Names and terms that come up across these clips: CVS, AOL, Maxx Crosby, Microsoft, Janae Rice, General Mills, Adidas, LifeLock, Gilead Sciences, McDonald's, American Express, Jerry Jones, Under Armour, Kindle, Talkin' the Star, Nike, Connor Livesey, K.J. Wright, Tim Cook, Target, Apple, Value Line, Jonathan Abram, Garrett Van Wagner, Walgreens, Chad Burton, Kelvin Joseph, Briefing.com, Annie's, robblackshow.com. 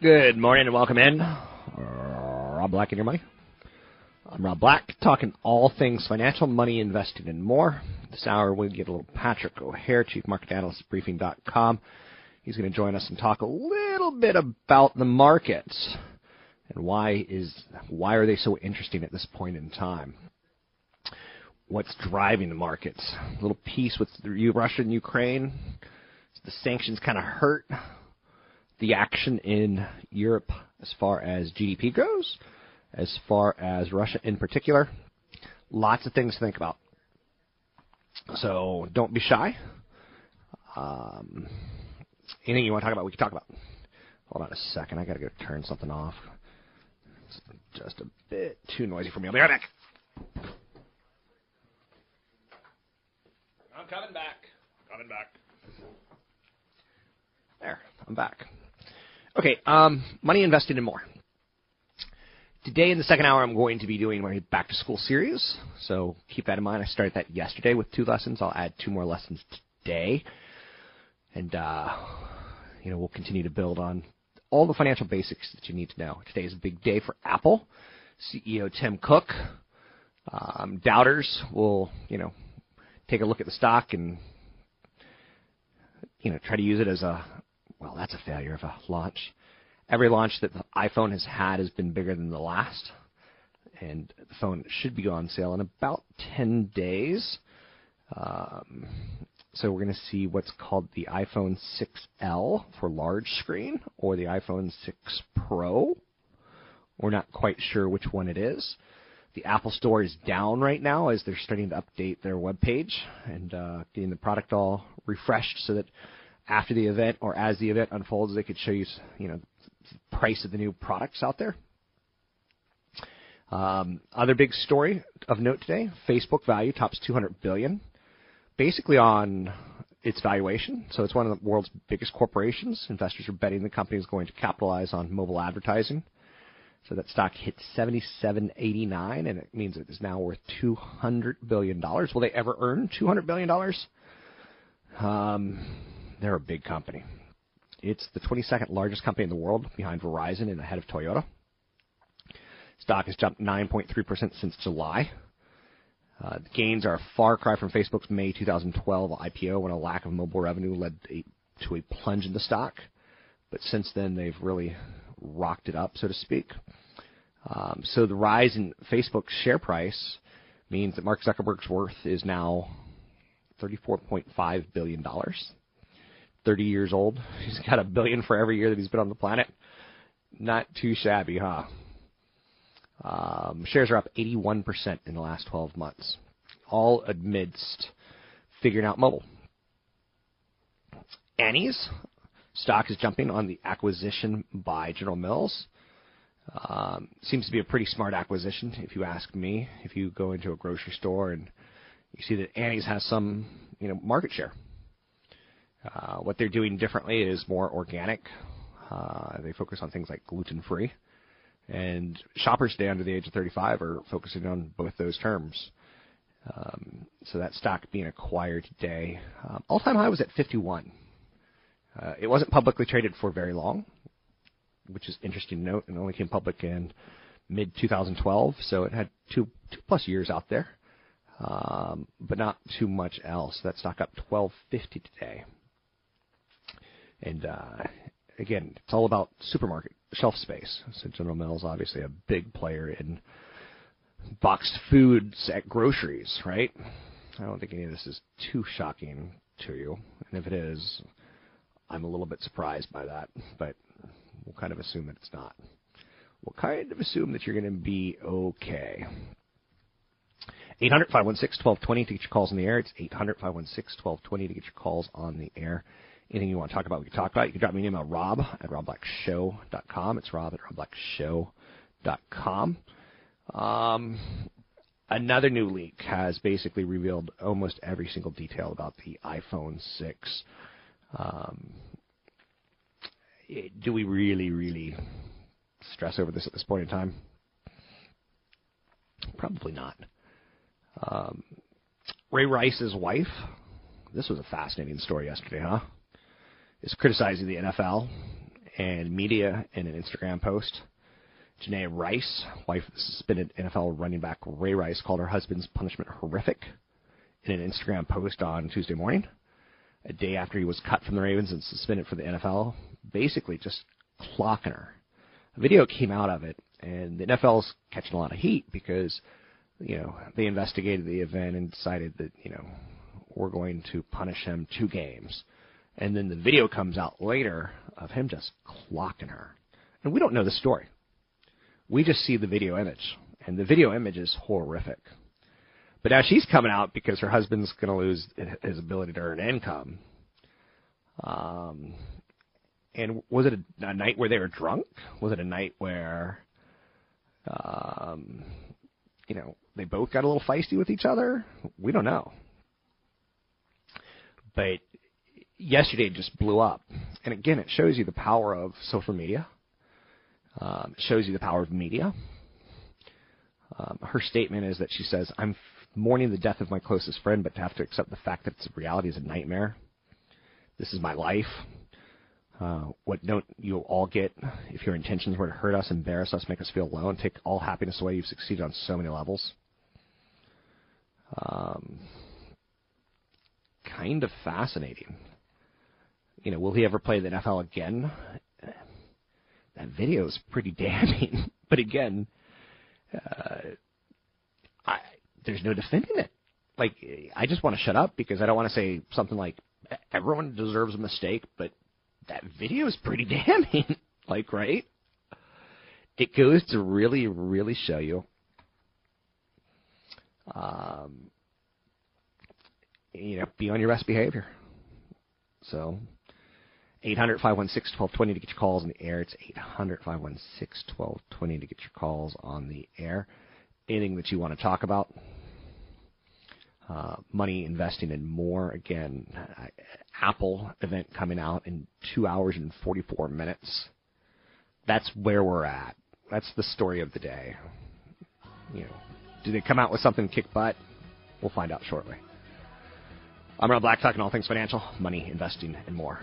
Good morning and welcome in. Rob Black and Your Money. I'm Rob Black, talking all things financial, money, investing, and more. This hour we'll get a little Patrick O'Hare, Chief Market Analyst at Briefing.com. He's going to join us and talk a little bit about the markets and why are they so interesting at this point in time. What's driving the markets? A little piece with Russia and Ukraine. The sanctions kind of hurt the action in Europe as far as GDP goes, as far as Russia in particular. Lots of things to think about. So don't be shy. Anything you want to talk about, we can talk about. Hold on a second. I got to go turn something off. It's just a bit too noisy for me. I'll be right back. I'm coming back. Coming back. There. I'm back. Okay, money, investing, and more. Today in the second hour, I'm going to be doing my back-to-school series, so keep that in mind. I started that yesterday with 2 lessons. I'll add 2 more lessons today, and we'll continue to build on all the financial basics that you need to know. Today is a big day for Apple. CEO Tim Cook. Doubters will, take a look at the stock and, try to use it as that's a failure of a launch. Every launch that the iPhone has had has been bigger than the last, and the phone should be on sale in about 10 days. So we're going to see what's called the iPhone 6L for large screen, or the iPhone 6 Pro. We're not quite sure which one it is. The Apple Store is down right now as they're starting to update their webpage and getting the product all refreshed so that after the event or as the event unfolds, they could show you, the price of the new products out there. Other big story of note today, Facebook value tops $200 billion, basically on its valuation. So it's one of the world's biggest corporations. Investors are betting the company is going to capitalize on mobile advertising. So that stock hit $77.89, and it means it is now worth $200 billion. Will they ever earn $200 billion? They're a big company. It's the 22nd largest company in the world, behind Verizon and ahead of Toyota. Stock has jumped 9.3% since July. The gains are a far cry from Facebook's May 2012 IPO, when a lack of mobile revenue led to a plunge in the stock. But since then, they've really rocked it up, so to speak. So the rise in Facebook share price means that Mark Zuckerberg's worth is now $34.5 billion. 30 years old. He's got $1 billion for every year that he's been on the planet. Not too shabby, huh? Shares are up 81% in the last 12 months, all amidst figuring out mobile. Annie's stock is jumping on the acquisition by General Mills. Seems to be a pretty smart acquisition, if you ask me. If you go into a grocery store and you see that Annie's has some, market share, What they're doing differently is more organic. They focus on things like gluten-free. And shoppers today under the age of 35 are focusing on both those terms. So that stock being acquired today, all-time high was at 51. It wasn't publicly traded for very long, which is interesting to note, and only came public in mid-2012, so it had two-plus years out there, but not too much else. That stock up $12.50 today. And, again, it's all about supermarket shelf space. So General Mills, obviously a big player in boxed foods at groceries, right? I don't think any of this is too shocking to you. And if it is, I'm a little bit surprised by that, but we'll kind of assume that it's not. We'll kind of assume that you're going to be okay. 800-516-1220 to get your calls on the air. It's 800-516-1220 to get your calls on the air. Anything you want to talk about, we can talk about. You can drop me an email, rob at robblackshow.com. It's rob at robblackshow.com. Another new leak has basically revealed almost every single detail about the iPhone 6. Do we really stress over this at this point in time? Probably not. Ray Rice's wife, this was a fascinating story yesterday, huh? Is criticizing the NFL and media in an Instagram post. Janae Rice, wife of the suspended NFL running back Ray Rice, called her husband's punishment horrific in an Instagram post on Tuesday morning, a day after he was cut from the Ravens and suspended for the NFL, basically just clocking her. A video came out of it, and the NFL's catching a lot of heat because, you know, they investigated the event and decided that, you know, we're going to punish him 2 games. And then the video comes out later of him just clocking her. And we don't know the story. We just see the video image, and the video image is horrific. But now she's coming out because her husband's going to lose his ability to earn income. And was it a night where they were drunk? Was it a night where, you know, they both got a little feisty with each other? We don't know. But yesterday just blew up. And, again, it shows you the power of social media. It shows you the power of media. Her statement is that she says, I'm mourning the death of my closest friend, but to have to accept the fact that its reality is a nightmare. This is my life. What don't you all get if your intentions were to hurt us, embarrass us, make us feel low, and take all happiness away? You've succeeded on so many levels. Kind of fascinating. You know, will he ever play the NFL again? That video is pretty damning. But again, there's no defending it. Like, I just want to shut up because I don't want to say something like, everyone deserves a mistake, but that video is pretty damning. Like, right? It goes to really, really show you, you know, be on your best behavior. So, 800-516-1220 to get your calls on the air. It's 800-516-1220 to get your calls on the air. Anything that you want to talk about, money, investing, and more. Again, Apple event coming out in 2 hours and 44 minutes. That's where we're at. That's the story of the day. You know, do they come out with something to kick butt? We'll find out shortly. I'm Rob Black, talking all things financial, money, investing, and more.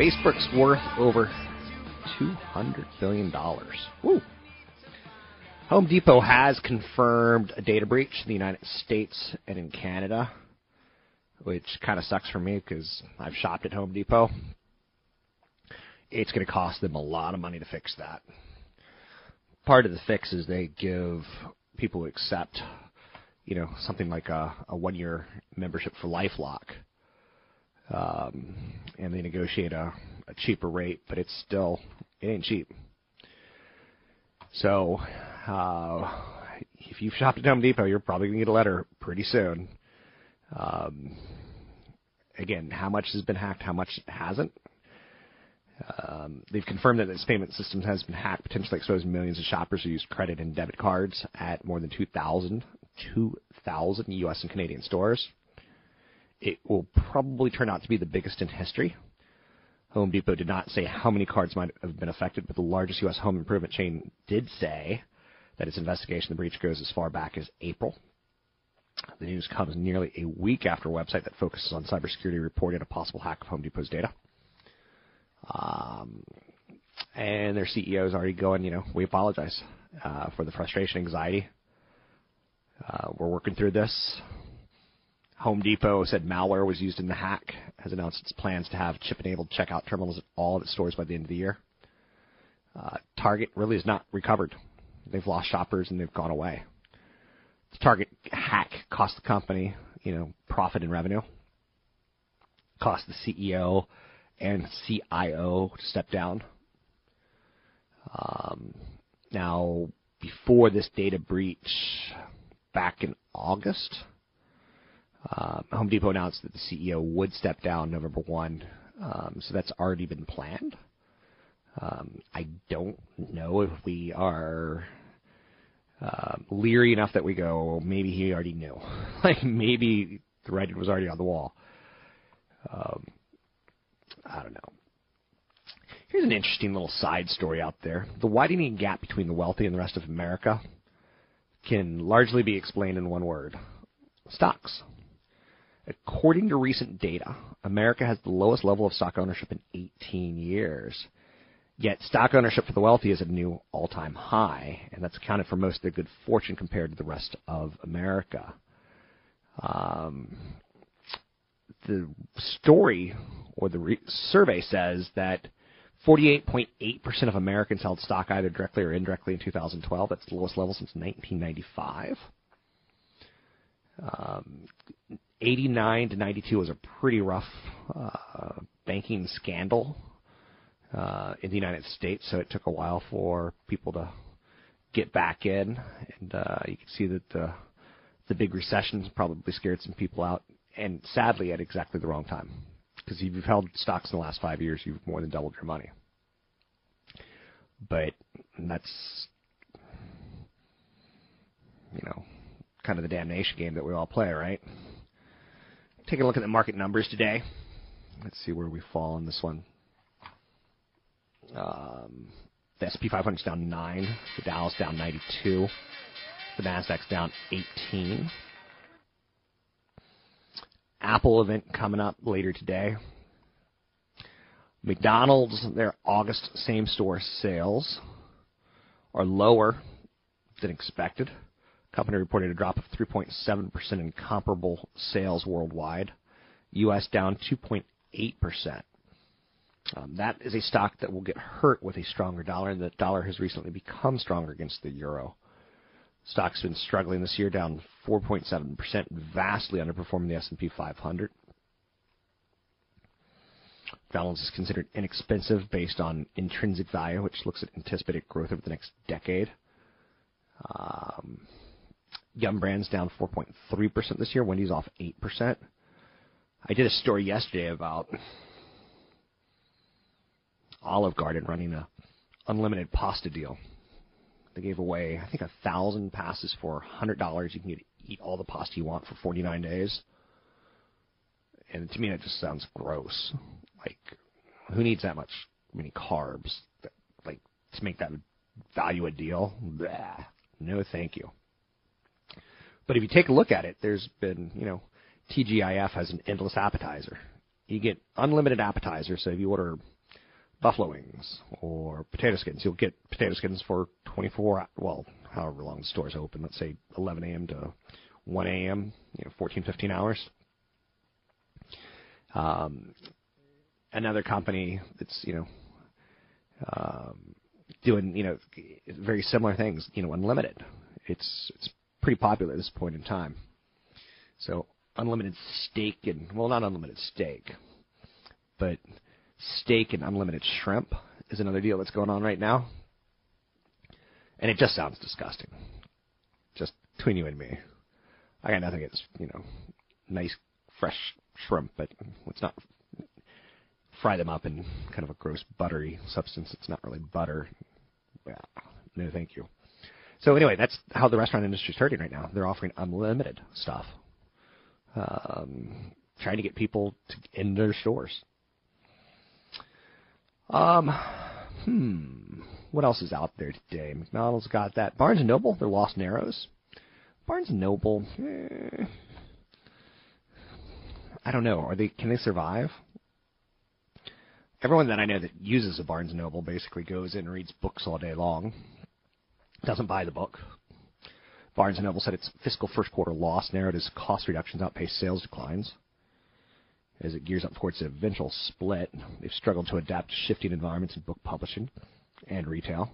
Facebook's worth over $200 billion. Woo! Home Depot has confirmed a data breach in the United States and in Canada, which kind of sucks for me because I've shopped at Home Depot. It's going to cost them a lot of money to fix that. Part of the fix is they give people who accept, you know, something like a one-year membership for LifeLock. And they negotiate a cheaper rate, but it's still, it ain't cheap. So if you've shopped at Home Depot, you're probably going to get a letter pretty soon. Again, how much has been hacked, how much hasn't. They've confirmed that this payment system has been hacked, potentially exposing millions of shoppers who use credit and debit cards at more than 2,000 U.S. and Canadian stores. It will probably turn out to be the biggest in history. Home Depot did not say how many cards might have been affected, but the largest U.S. home improvement chain did say that its investigation of the breach goes as far back as April. The news comes nearly a week after a website that focuses on cybersecurity reported a possible hack of Home Depot's data. And their CEO is already going, you know, we apologize for the frustration, anxiety. We're working through this. Home Depot said malware was used in the hack, has announced its plans to have chip-enabled checkout terminals at all of its stores by the end of the year. Target really is not recovered. They've lost shoppers and they've gone away. The Target hack cost the company, you know, profit and revenue. Cost the CEO and CIO to step down. Now, before this data breach back in August, Home Depot announced that the CEO would step down November 1, so that's already been planned. I don't know if we are leery enough that we go, maybe he already knew. Like, maybe the writing was already on the wall. I don't know. Here's an interesting little side story out there. The widening gap between the wealthy and the rest of America can largely be explained in one word: stocks. According to recent data, America has the lowest level of stock ownership in 18 years. Yet stock ownership for the wealthy is a new all-time high, and that's accounted for most of their good fortune compared to the rest of America. The story or the survey says that 48.8% of Americans held stock either directly or indirectly in 2012. That's the lowest level since 1995. 89 to 92 was a pretty rough banking scandal in the United States, so it took a while for people to get back in. And you can see that the big recession probably scared some people out, and sadly at exactly the wrong time. Because if you've held stocks in the last 5 years, you've more than doubled your money. But that's, you know, kind of the damnation game that we all play, right? Take a look at the market numbers today. Let's see where we fall on this one. The S&P 500 is down 9. The Dow's down 92. The Nasdaq's down 18. Apple event coming up later today. McDonald's, their August same-store sales are lower than expected. Company reported a drop of 3.7% in comparable sales worldwide. U.S. down 2.8%. That is a stock that will get hurt with a stronger dollar, and the dollar has recently become stronger against the euro. Stock's been struggling this year, down 4.7%, vastly underperforming the S&P 500. McDonald's is considered inexpensive based on intrinsic value, which looks at anticipated growth over the next decade. Yum Brands down 4.3% this year. Wendy's off 8%. I did a story yesterday about Olive Garden running a unlimited pasta deal. They gave away, I think, 1,000 passes for $100. You can eat all the pasta you want for 49 days. And to me, that just sounds gross. Like, who needs that much, many carbs? Like, to make that value a deal? Bleh. No, thank you. But if you take a look at it, there's been, you know, TGIF has an endless appetizer. You get unlimited appetizers, so if you order buffalo wings or potato skins, you'll get potato skins for 24 hours, well, however long the store's open, let's say 11 a.m. to 1 a.m., 14, 15 hours. Another company that's, doing, very similar things, unlimited. It's pretty popular at this point in time. So unlimited steak and, well, not unlimited steak, but steak and unlimited shrimp is another deal that's going on right now. And it just sounds disgusting. Just between you and me. I got nothing against, nice, fresh shrimp, but let's not fry them up in kind of a gross buttery substance. It's not really butter. Well, no, thank you. So anyway, that's how the restaurant industry is hurting right now. They're offering unlimited stuff, trying to get people to, in their stores. What else is out there today? McDonald's got that. Barnes & Noble, they're lost and arrows. Barnes & Noble, I don't know. Can they survive? Everyone that I know that uses a Barnes & Noble basically goes in and reads books all day long, doesn't buy the book. Barnes & Noble said its fiscal first quarter loss narrowed as cost reductions outpaced sales declines. As it gears up towards an eventual split, they've struggled to adapt to shifting environments in book publishing and retail.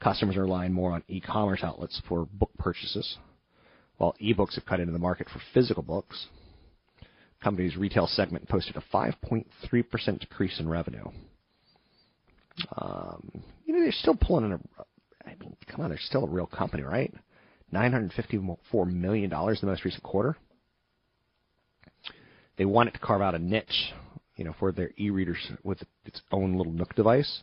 Customers are relying more on e-commerce outlets for book purchases, while e-books have cut into the market for physical books. Company's retail segment posted a 5.3% decrease in revenue. They're still pulling in they're still a real company, right? $954 million the most recent quarter. They wanted to carve out a niche, for their e-readers with its own little Nook device.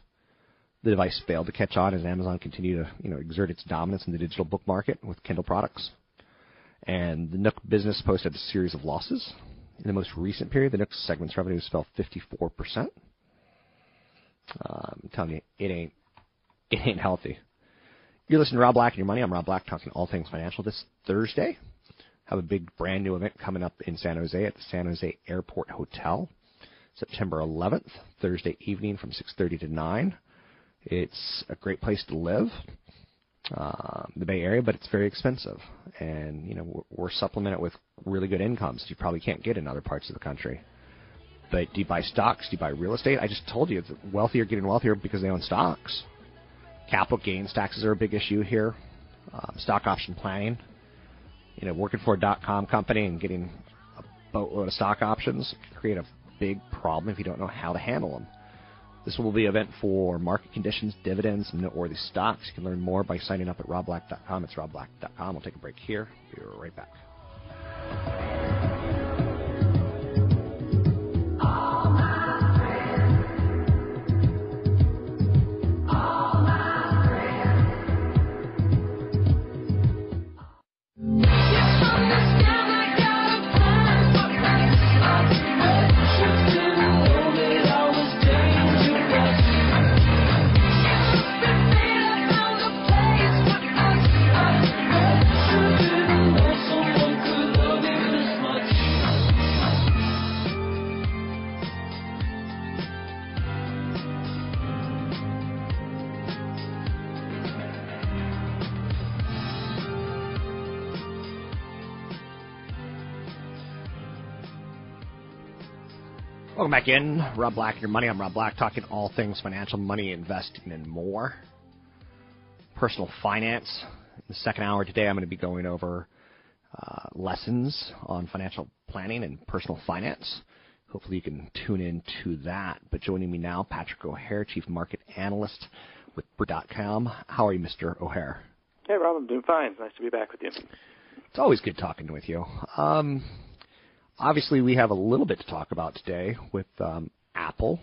The device failed to catch on as Amazon continued to, exert its dominance in the digital book market with Kindle products. And the Nook business posted a series of losses. In the most recent period, the Nook segment's revenues fell 54%. I'm telling you, it ain't healthy. You're listening to Rob Black and Your Money. I'm Rob Black, talking all things financial this Thursday. Have a big brand new event coming up in San Jose at the San Jose Airport Hotel, September 11th, Thursday evening from 6:30 to 9. It's a great place to live, the Bay Area, but it's very expensive. And, we're supplemented with really good incomes that you probably can't get in other parts of the country. But do you buy stocks? Do you buy real estate? I just told you the wealthy are getting wealthier because they own stocks. Capital gains taxes are a big issue here. Stock option planning. Working for a .com company and getting a boatload of stock options create a big problem if you don't know how to handle them. This will be an event for market conditions, dividends, and noteworthy stocks. You can learn more by signing up at robblack.com. It's robblack.com. We'll take a break here. Be right back. Welcome back in. Rob Black and Your Money. I'm Rob Black, talking all things financial, money, investing, and more. Personal finance. In the second hour today, I'm going to be going over lessons on financial planning and personal finance. Hopefully you can tune in to that. But joining me now, Patrick O'Hare, Chief Market Analyst with Briefing.com. How are you, Mr. O'Hare? Hey, Rob. I'm doing fine. Nice to be back with you. It's always good talking with you. Obviously, we have a little bit to talk about today with Apple.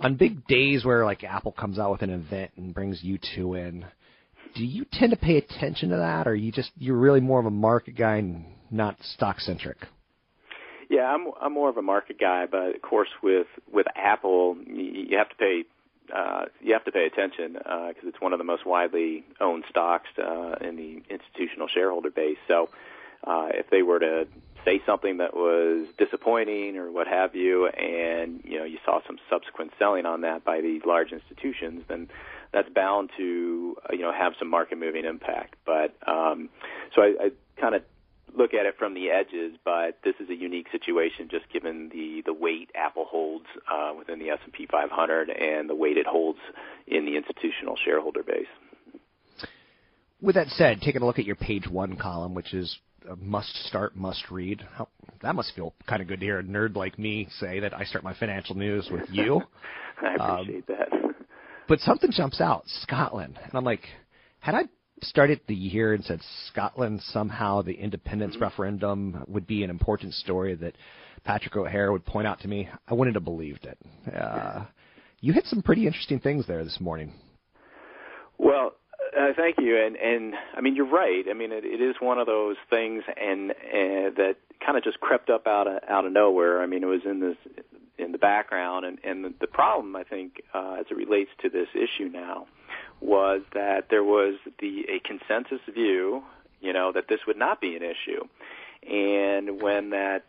On big days where, Apple comes out with an event and brings you two in, do you tend to pay attention to that, or you're really more of a market guy and not stock-centric? Yeah, I'm more of a market guy, but of course, with Apple, you have to pay attention because it's one of the most widely owned stocks in the institutional shareholder base. So. if they were to say something that was disappointing or what have you, and you know you saw some subsequent selling on that by these large institutions, then that's bound to have some market moving impact. But so I kind of look at it from the edges, but this is a unique situation just given the weight Apple holds within the S&P 500 and the weight it holds in the institutional shareholder base. With that said, taking a look at your page one column, which is a must-start, must-read, that must feel kind of good to hear a nerd like me say that I start my financial news with you. I appreciate that. But something jumps out, Scotland. And I'm like, had I started the year and said Scotland somehow the independence referendum would be an important story that Patrick O'Hare would point out to me, I wouldn't have believed it. You hit some pretty interesting things there this morning. Well, thank you, and I mean you're right. I mean it is one of those things, and that kind of just crept up out of nowhere. I mean it was in the background, and the problem I think as it relates to this issue now was that there was a consensus view, that this would not be an issue. And when that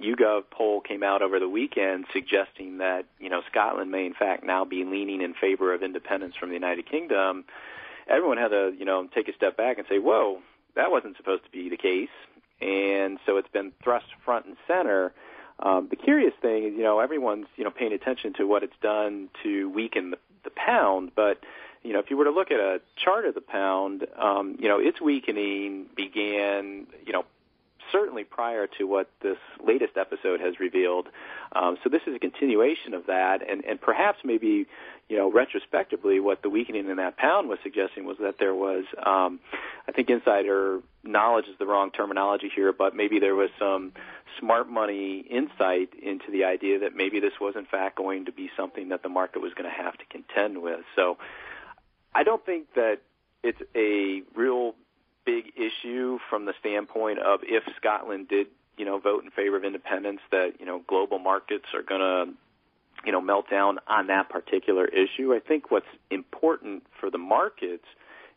YouGov poll came out over the weekend suggesting that, Scotland may, in fact, now be leaning in favor of independence from the United Kingdom, everyone had to, take a step back and say, whoa, that wasn't supposed to be the case. And so it's been thrust front and center. The curious thing is, everyone's, paying attention to what it's done to weaken the pound, but if you were to look at a chart of the pound, its weakening began, certainly prior to what this latest episode has revealed. So this is a continuation of that, and perhaps maybe, retrospectively, what the weakening in that pound was suggesting was that there was, I think insider knowledge is the wrong terminology here, but maybe there was some smart money insight into the idea that maybe this was, in fact, going to be something that the market was going to have to contend with. So I don't think that it's a real big issue from the standpoint of if Scotland did, vote in favor of independence, that, global markets are going to, melt down on that particular issue. I think what's important for the markets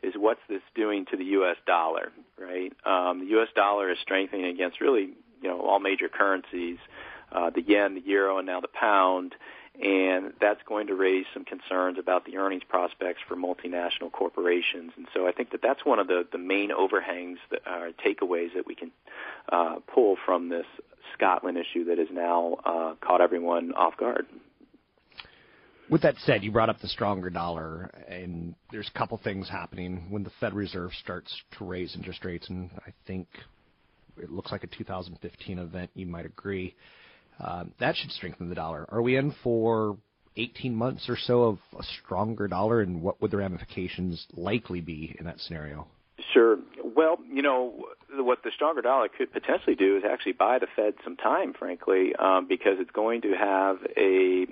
is what's this doing to the U.S. dollar, right? The U.S. dollar is strengthening against really, all major currencies, the yen, the euro, and now the pound. And that's going to raise some concerns about the earnings prospects for multinational corporations. And so I think that that's one of the main overhangs that are takeaways that we can pull from this Scotland issue that has now caught everyone off guard. With that said, you brought up the stronger dollar, and there's a couple things happening when the Fed Reserve starts to raise interest rates, and I think it looks like a 2015 event, you might agree. That should strengthen the dollar. Are we in for 18 months or so of a stronger dollar, and what would the ramifications likely be in that scenario? Sure. Well, what the stronger dollar could potentially do is actually buy the Fed some time, frankly, because it's going to have a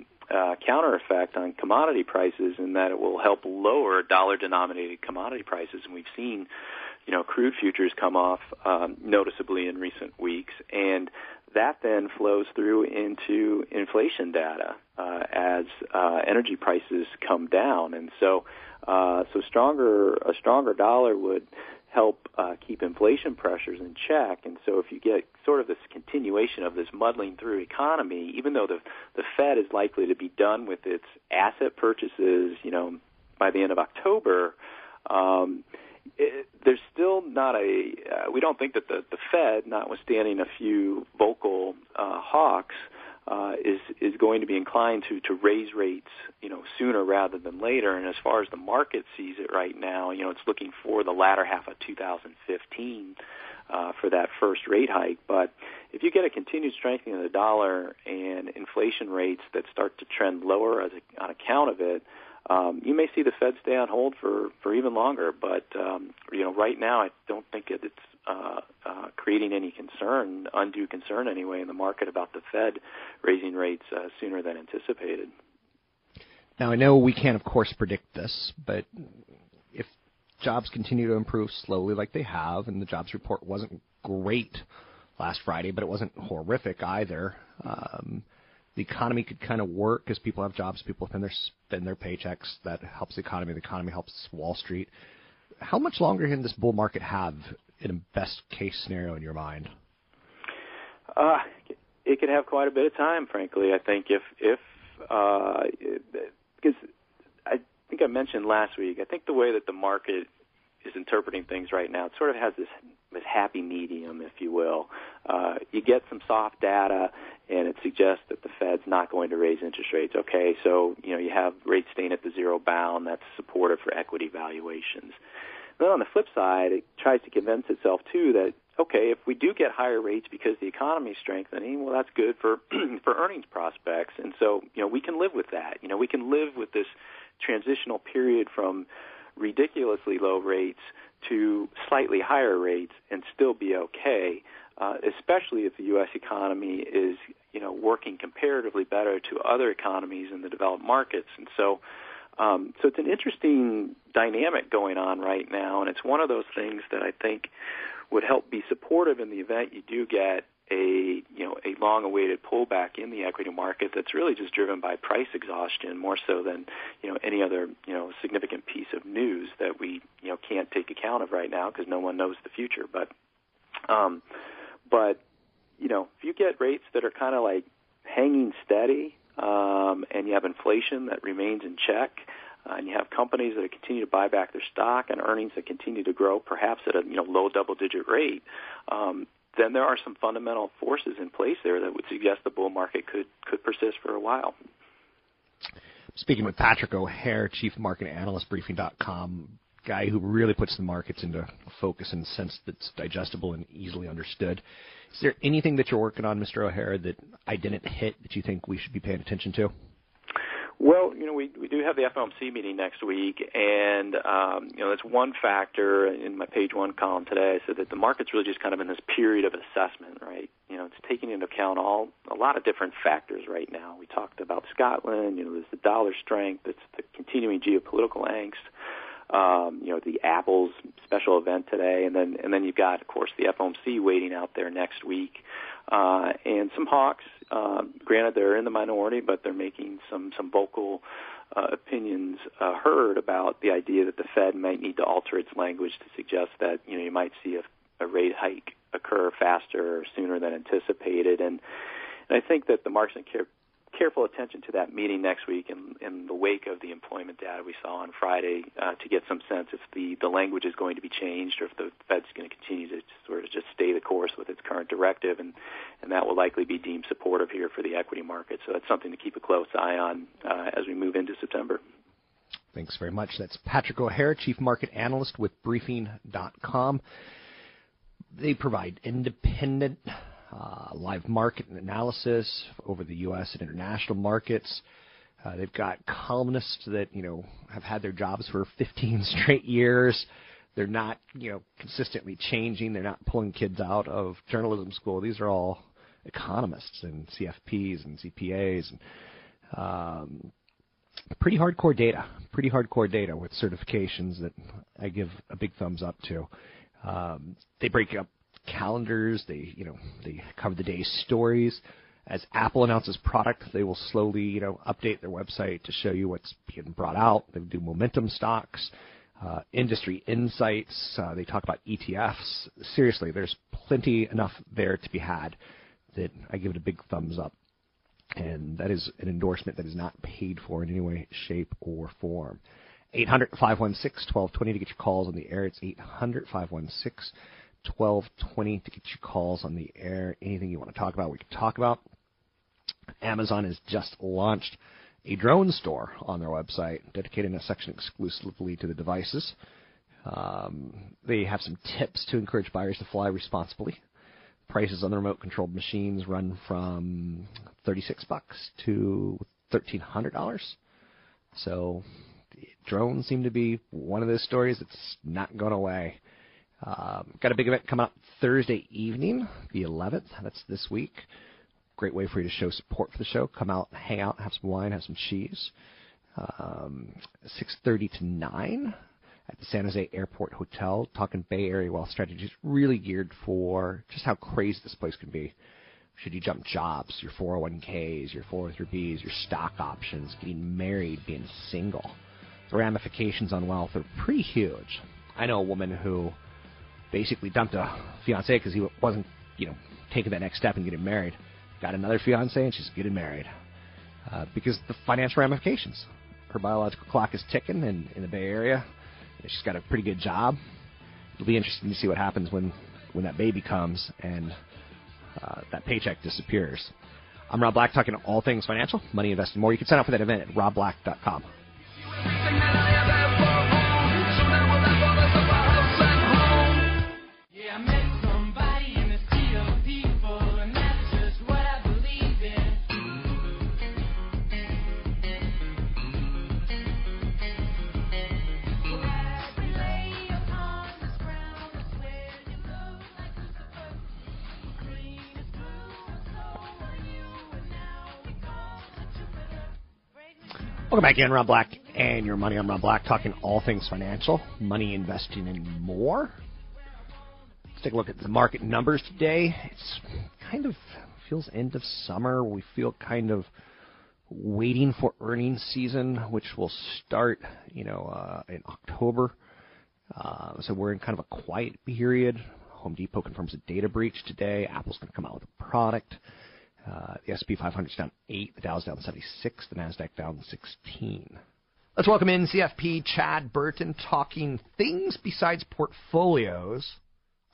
counter effect on commodity prices in that it will help lower dollar-denominated commodity prices, and we've seen crude futures come off noticeably in recent weeks, and that then flows through into inflation data as energy prices come down, and so a stronger dollar would help keep inflation pressures in check. And so if you get sort of this continuation of this muddling through economy, even though the Fed is likely to be done with its asset purchases, by the end of October, there's still not we don't think that the Fed, notwithstanding a few vocal hawks, is going to be inclined to raise rates, sooner rather than later. And as far as the market sees it right now, it's looking for the latter half of 2015 for that first rate hike. But if you get a continued strengthening of the dollar and inflation rates that start to trend lower on account of it, you may see the Fed stay on hold for even longer. But, right now I don't think it's creating any concern, undue concern anyway, in the market about the Fed raising rates sooner than anticipated. Now, I know we can't, of course, predict this, but if jobs continue to improve slowly like they have, and the jobs report wasn't great last Friday, but it wasn't horrific either, the economy could kind of work because people have jobs, people spend their paychecks. That helps the economy helps Wall Street. How much longer can this bull market have in a best-case scenario in your mind? It could have quite a bit of time, frankly, I think, because I think I mentioned last week, I think the way that the market is interpreting things right now, it sort of has this happy medium, if you will. You get some soft data, and it suggests that the Fed's not going to raise interest rates. Okay, so you have rates staying at the zero bound. That's supportive for equity valuations. Then on the flip side, it tries to convince itself, too, that, okay, if we do get higher rates because the economy is strengthening, well, that's good for for earnings prospects. And so, we can live with that. We can live with this transitional period from ridiculously low rates to slightly higher rates and still be okay, especially if the U.S. economy is, working comparatively better to other economies in the developed markets. And so, so it's an interesting dynamic going on right now, and it's one of those things that I think would help be supportive in the event you do get a long-awaited pullback in the equity market that's really just driven by price exhaustion more so than, any other, significant piece of news that we, can't take account of right now because no one knows the future. But if you get rates that are kind of like hanging steady, and you have inflation that remains in check, and you have companies that continue to buy back their stock and earnings that continue to grow perhaps at a low double-digit rate, then there are some fundamental forces in place there that would suggest the bull market could persist for a while. Speaking with Patrick O'Hare, Chief Market Analyst, Briefing.com, guy who really puts the markets into focus in a sense that's digestible and easily understood. Is there anything that you're working on, Mr. O'Hare, that I didn't hit that you think we should be paying attention to? Well, we do have the FOMC meeting next week, and, that's one factor in my page one column today. I said that the market's really just kind of in this period of assessment, right? It's taking into account a lot of different factors right now. We talked about Scotland, there's the dollar strength, it's the continuing geopolitical angst, the Apple's special event today, and then you've got, of course, the FOMC waiting out there next week, and some hawks. Granted, they're in the minority, but they're making some vocal opinions heard about the idea that the Fed might need to alter its language to suggest that you might see a rate hike occur faster or sooner than anticipated, and I think that the markets careful attention to that meeting next week in the wake of the employment data we saw on Friday to get some sense if the language is going to be changed or if the Fed's going to continue to sort of just stay the course with its current directive, and that will likely be deemed supportive here for the equity market. So that's something to keep a close eye on as we move into September. Thanks very much. That's Patrick O'Hare, Chief Market Analyst with Briefing.com. They provide independent live market analysis over the U.S. and international markets. They've got columnists that, have had their jobs for 15 straight years. They're not, consistently changing. They're not pulling kids out of journalism school. These are all economists and CFPs and CPAs. And, pretty hardcore data with certifications that I give a big thumbs up to. They break up calendars, they cover the day's stories. As Apple announces product, they will slowly, update their website to show you what's being brought out. They do momentum stocks, industry insights. They talk about ETFs. Seriously, there's plenty enough there to be had that I give it a big thumbs up. And that is an endorsement that is not paid for in any way, shape, or form. 800-516-1220 to get your calls on the air. It's 800-516-1220 to get your calls on the air. Anything you want to talk about, we can talk about. Amazon has just launched a drone store on their website, dedicating a section exclusively to the devices. They have some tips to encourage buyers to fly responsibly. Prices on the remote-controlled machines run from $36 to $1,300. So drones seem to be one of those stories that's not going away. Got a big event coming up Thursday evening, the 11th. That's this week. Great way for you to show support for the show. Come out, hang out, have some wine, have some cheese. 6:30 to 9 at the San Jose Airport Hotel. Talking Bay Area wealth strategies, really geared for just how crazy this place can be. Should you jump jobs, your 401ks, your 403bs, your stock options, getting married, being single. The ramifications on wealth are pretty huge. I know a woman who basically dumped a fiancé because he wasn't, taking that next step and getting married. Got another fiancé, and she's getting married because the financial ramifications. Her biological clock is ticking in the Bay Area. She's got a pretty good job. It'll be interesting to see what happens when that baby comes and that paycheck disappears. I'm Rob Black, talking all things financial, money, investing, more. You can sign up for that event at robblack.com. Welcome back in, Rob Black and your money. I'm Rob Black, talking all things financial, money, investing, and more. Let's take a look at the market numbers today. It's kind of feels end of summer. We feel kind of waiting for earnings season, which will start, in October. So we're in kind of a quiet period. Home Depot confirms a data breach today. Apple's going to come out with a product. The S&P 500 is down 8, the Dow's down 76, the NASDAQ down 16. Let's welcome in CFP Chad Burton, talking things besides portfolios,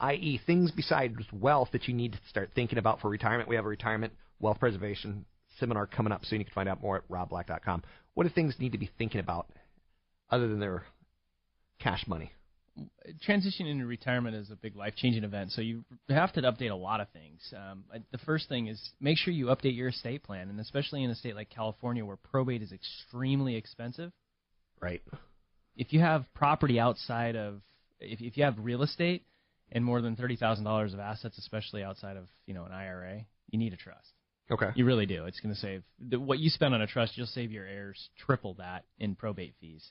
i.e. things besides wealth that you need to start thinking about for retirement. We have a retirement wealth preservation seminar coming up soon. You can find out more at robblack.com. What do things need to be thinking about other than their cash money? Transition into retirement is a big life-changing event, so you have to update a lot of things. The first thing is make sure you update your estate plan, and especially in a state like California where probate is extremely expensive. Right. If you have property outside of – if you have real estate and more than $30,000 of assets, especially outside of an IRA, you need a trust. Okay. You really do. It's going to save – what you spend on a trust, you'll save your heirs triple that in probate fees.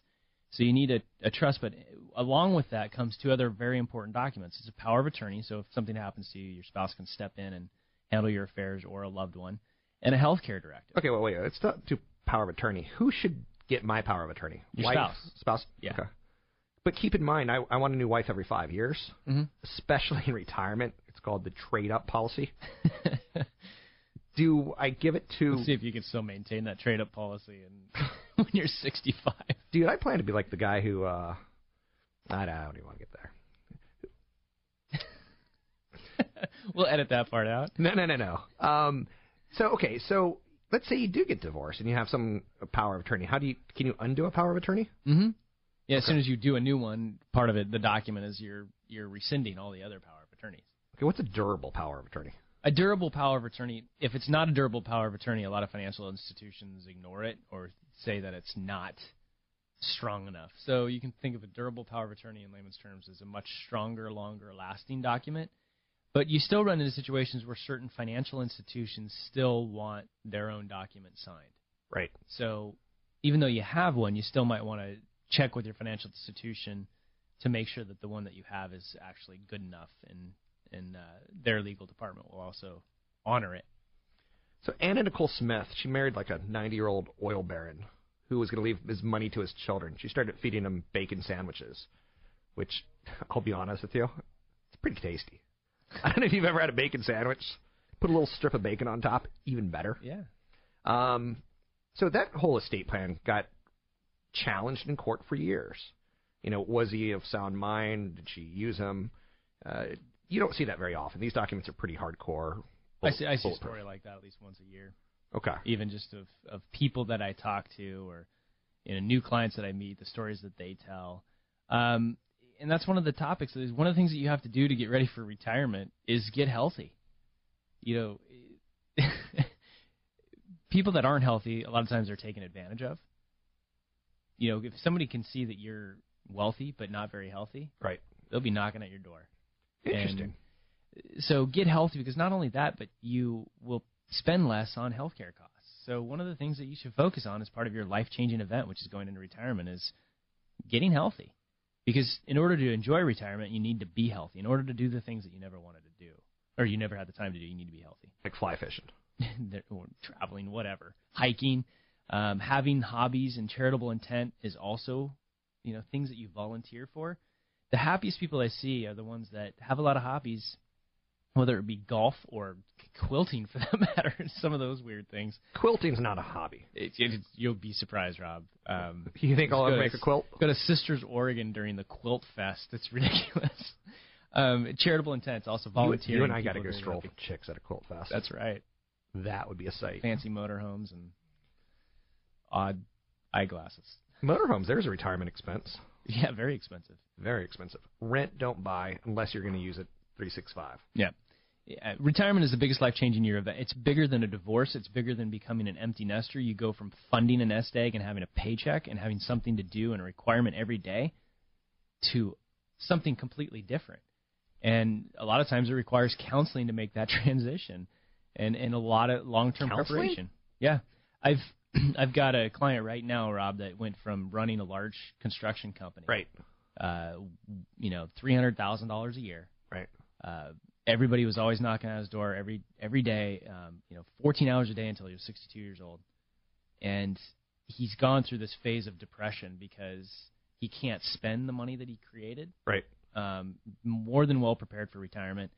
So you need a trust, but along with that comes two other very important documents. It's a power of attorney, so if something happens to you, your spouse can step in and handle your affairs, or a loved one, and a health care directive. Okay, well, wait, let's not do power of attorney. Who should get my power of attorney? Your spouse. Spouse? Yeah. Okay. But keep in mind, I want a new wife every 5 years, especially in retirement. It's called the trade-up policy. Do I give it to... Let's see if you can still maintain that trade-up policy and... when you're 65. Dude, I plan to be like the guy who, I don't even want to get there. We'll edit that part out. No. So let's say you do get divorced and you have some power of attorney. Can you undo a power of attorney? Mm-hmm. Yeah, okay. As soon as you do a new one, part of it, the document is you're rescinding all the other power of attorneys. Okay, what's a durable power of attorney? A durable power of attorney, if it's not a durable power of attorney, a lot of financial institutions ignore it or say that it's not strong enough. So you can think of a durable power of attorney in layman's terms as a much stronger, longer-lasting document. But you still run into situations where certain financial institutions still want their own document signed. Right. So even though you have one, you still might want to check with your financial institution to make sure that the one that you have is actually good enough, and their legal department will also honor it. So Anna Nicole Smith, she married like a 90-year-old oil baron who was going to leave his money to his children. She started feeding them bacon sandwiches, which, I'll be honest with you, it's pretty tasty. I don't know if you've ever had a bacon sandwich. Put a little strip of bacon on top, even better. Yeah. So that whole estate plan got challenged in court for years. Was he of sound mind? Did she use him? You don't see that very often. These documents are pretty hardcore. I see a story like that at least once a year. Okay. Even just of people that I talk to, or new clients that I meet, the stories that they tell. And that's one of the topics. One of the things that you have to do to get ready for retirement is get healthy. People that aren't healthy, a lot of times they're taken advantage of. If somebody can see that you're wealthy but not very healthy, right, they'll be knocking at your door. Interesting. And so get healthy, because not only that, but you will spend less on healthcare costs. So one of the things that you should focus on as part of your life-changing event, which is going into retirement, is getting healthy. Because in order to enjoy retirement, you need to be healthy. In order to do the things that you never wanted to do, or you never had the time to do, you need to be healthy. Like fly fishing. Or traveling, whatever. Hiking. Having hobbies and charitable intent is also, things that you volunteer for. the happiest people I see are the ones that have a lot of hobbies, whether it be golf or quilting, for that matter, some of those weird things. Quilting's not a hobby. You'll be surprised, Rob. You think I'll ever make a quilt? Go to Sisters, Oregon during the Quilt Fest. It's ridiculous. Charitable intents, also volunteering. You and I got to go stroll for chicks at a Quilt Fest. That's right. That would be a sight. Fancy motorhomes and odd eyeglasses. Motorhomes, there's a retirement expense. Yeah, very expensive. Very expensive. Rent, don't buy, unless you're going to use it 365. Yeah. Retirement is the biggest life-changing year of that. It's bigger than a divorce. It's bigger than becoming an empty nester. You go from funding a nest egg and having a paycheck and having something to do and a requirement every day to something completely different. And a lot of times it requires counseling to make that transition and a lot of long-term preparation. Yeah. I've got a client right now, Rob, that went from running a large construction company. Right. $300,000 a year. Right. Everybody was always knocking on his door every day, 14 hours a day until he was 62 years old. And he's gone through this phase of depression because he can't spend the money that he created. Right. More than well prepared for retirement.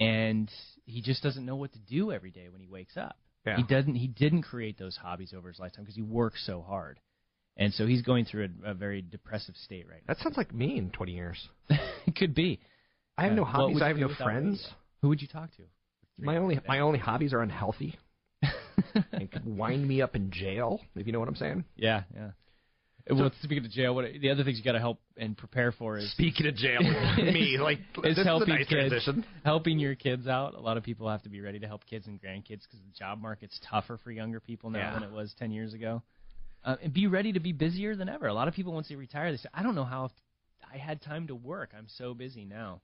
And he just doesn't know what to do every day when he wakes up. Yeah. He didn't create those hobbies over his lifetime because he worked so hard. And so he's going through a very depressive state right now. That sounds like me in 20 years. It could be. I have no hobbies. I have no friends. Who would you talk to? My only hobbies are unhealthy and could wind me up in jail, if you know what I'm saying. Yeah, yeah. Well, speaking of jail, the other things you got to help and prepare for is... Speaking of jail, this is a nice transition. Helping your kids out. A lot of people have to be ready to help kids and grandkids because the job market's tougher for younger people now than it was 10 years ago. And be ready to be busier than ever. A lot of people, once they retire, they say, I don't know how I had time to work. I'm so busy now.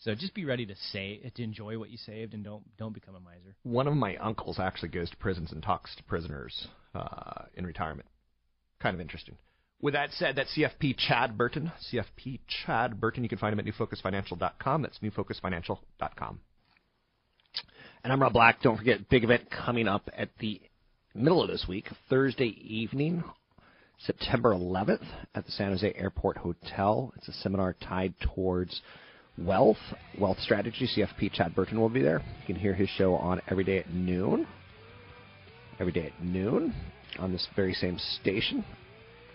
So just be ready to enjoy what you saved and don't become a miser. One of my uncles actually goes to prisons and talks to prisoners in retirement. Kind of interesting. With that said, that's CFP Chad Burton. You can find him at newfocusfinancial.com. That's newfocusfinancial.com. And I'm Rob Black. Don't forget, big event coming up at the middle of this week, Thursday evening, September 11th at the San Jose Airport Hotel. It's a seminar tied towards wealth strategy. CFP Chad Burton will be there. You can hear his show on every day at noon on this very same station.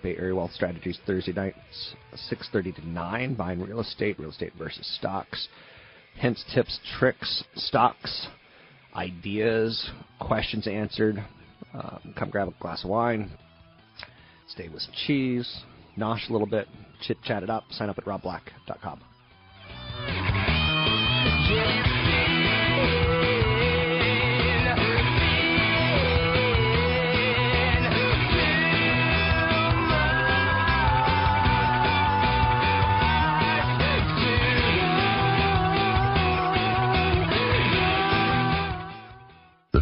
Bay Area Wealth Strategies, Thursday nights, 6:30 to 9, buying real estate versus stocks. Hints, tips, tricks, stocks, ideas, questions answered. Come grab a glass of wine, stay with some cheese, nosh a little bit, chit-chat it up. Sign up at robblack.com. The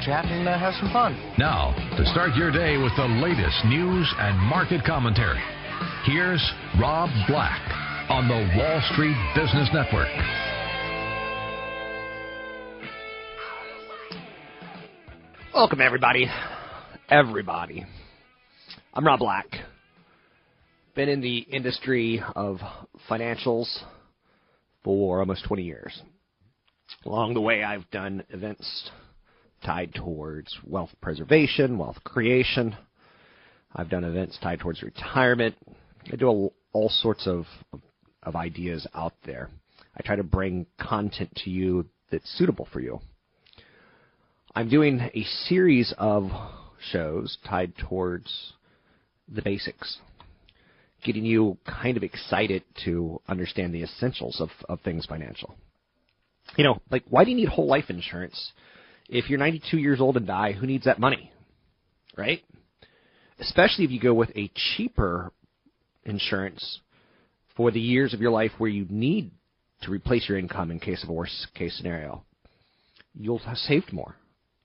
chat and have some fun. Now, to start your day with the latest news and market commentary, here's Rob Black on the Wall Street Business Network. Welcome, everybody. I'm Rob Black. Been in the industry of financials for almost 20 years. Along the way, I've done events tied towards wealth preservation, wealth creation. I've done events tied towards retirement. I do all sorts of ideas out there. I try to bring content to you that's suitable for you. I'm doing a series of shows tied towards the basics, getting you kind of excited to understand the essentials of things financial. You know, like, why do you need whole life insurance? If you're 92 years old and die, who needs that money, right? Especially if you go with a cheaper insurance for the years of your life where you need to replace your income in case of a worst-case scenario. You'll have saved more.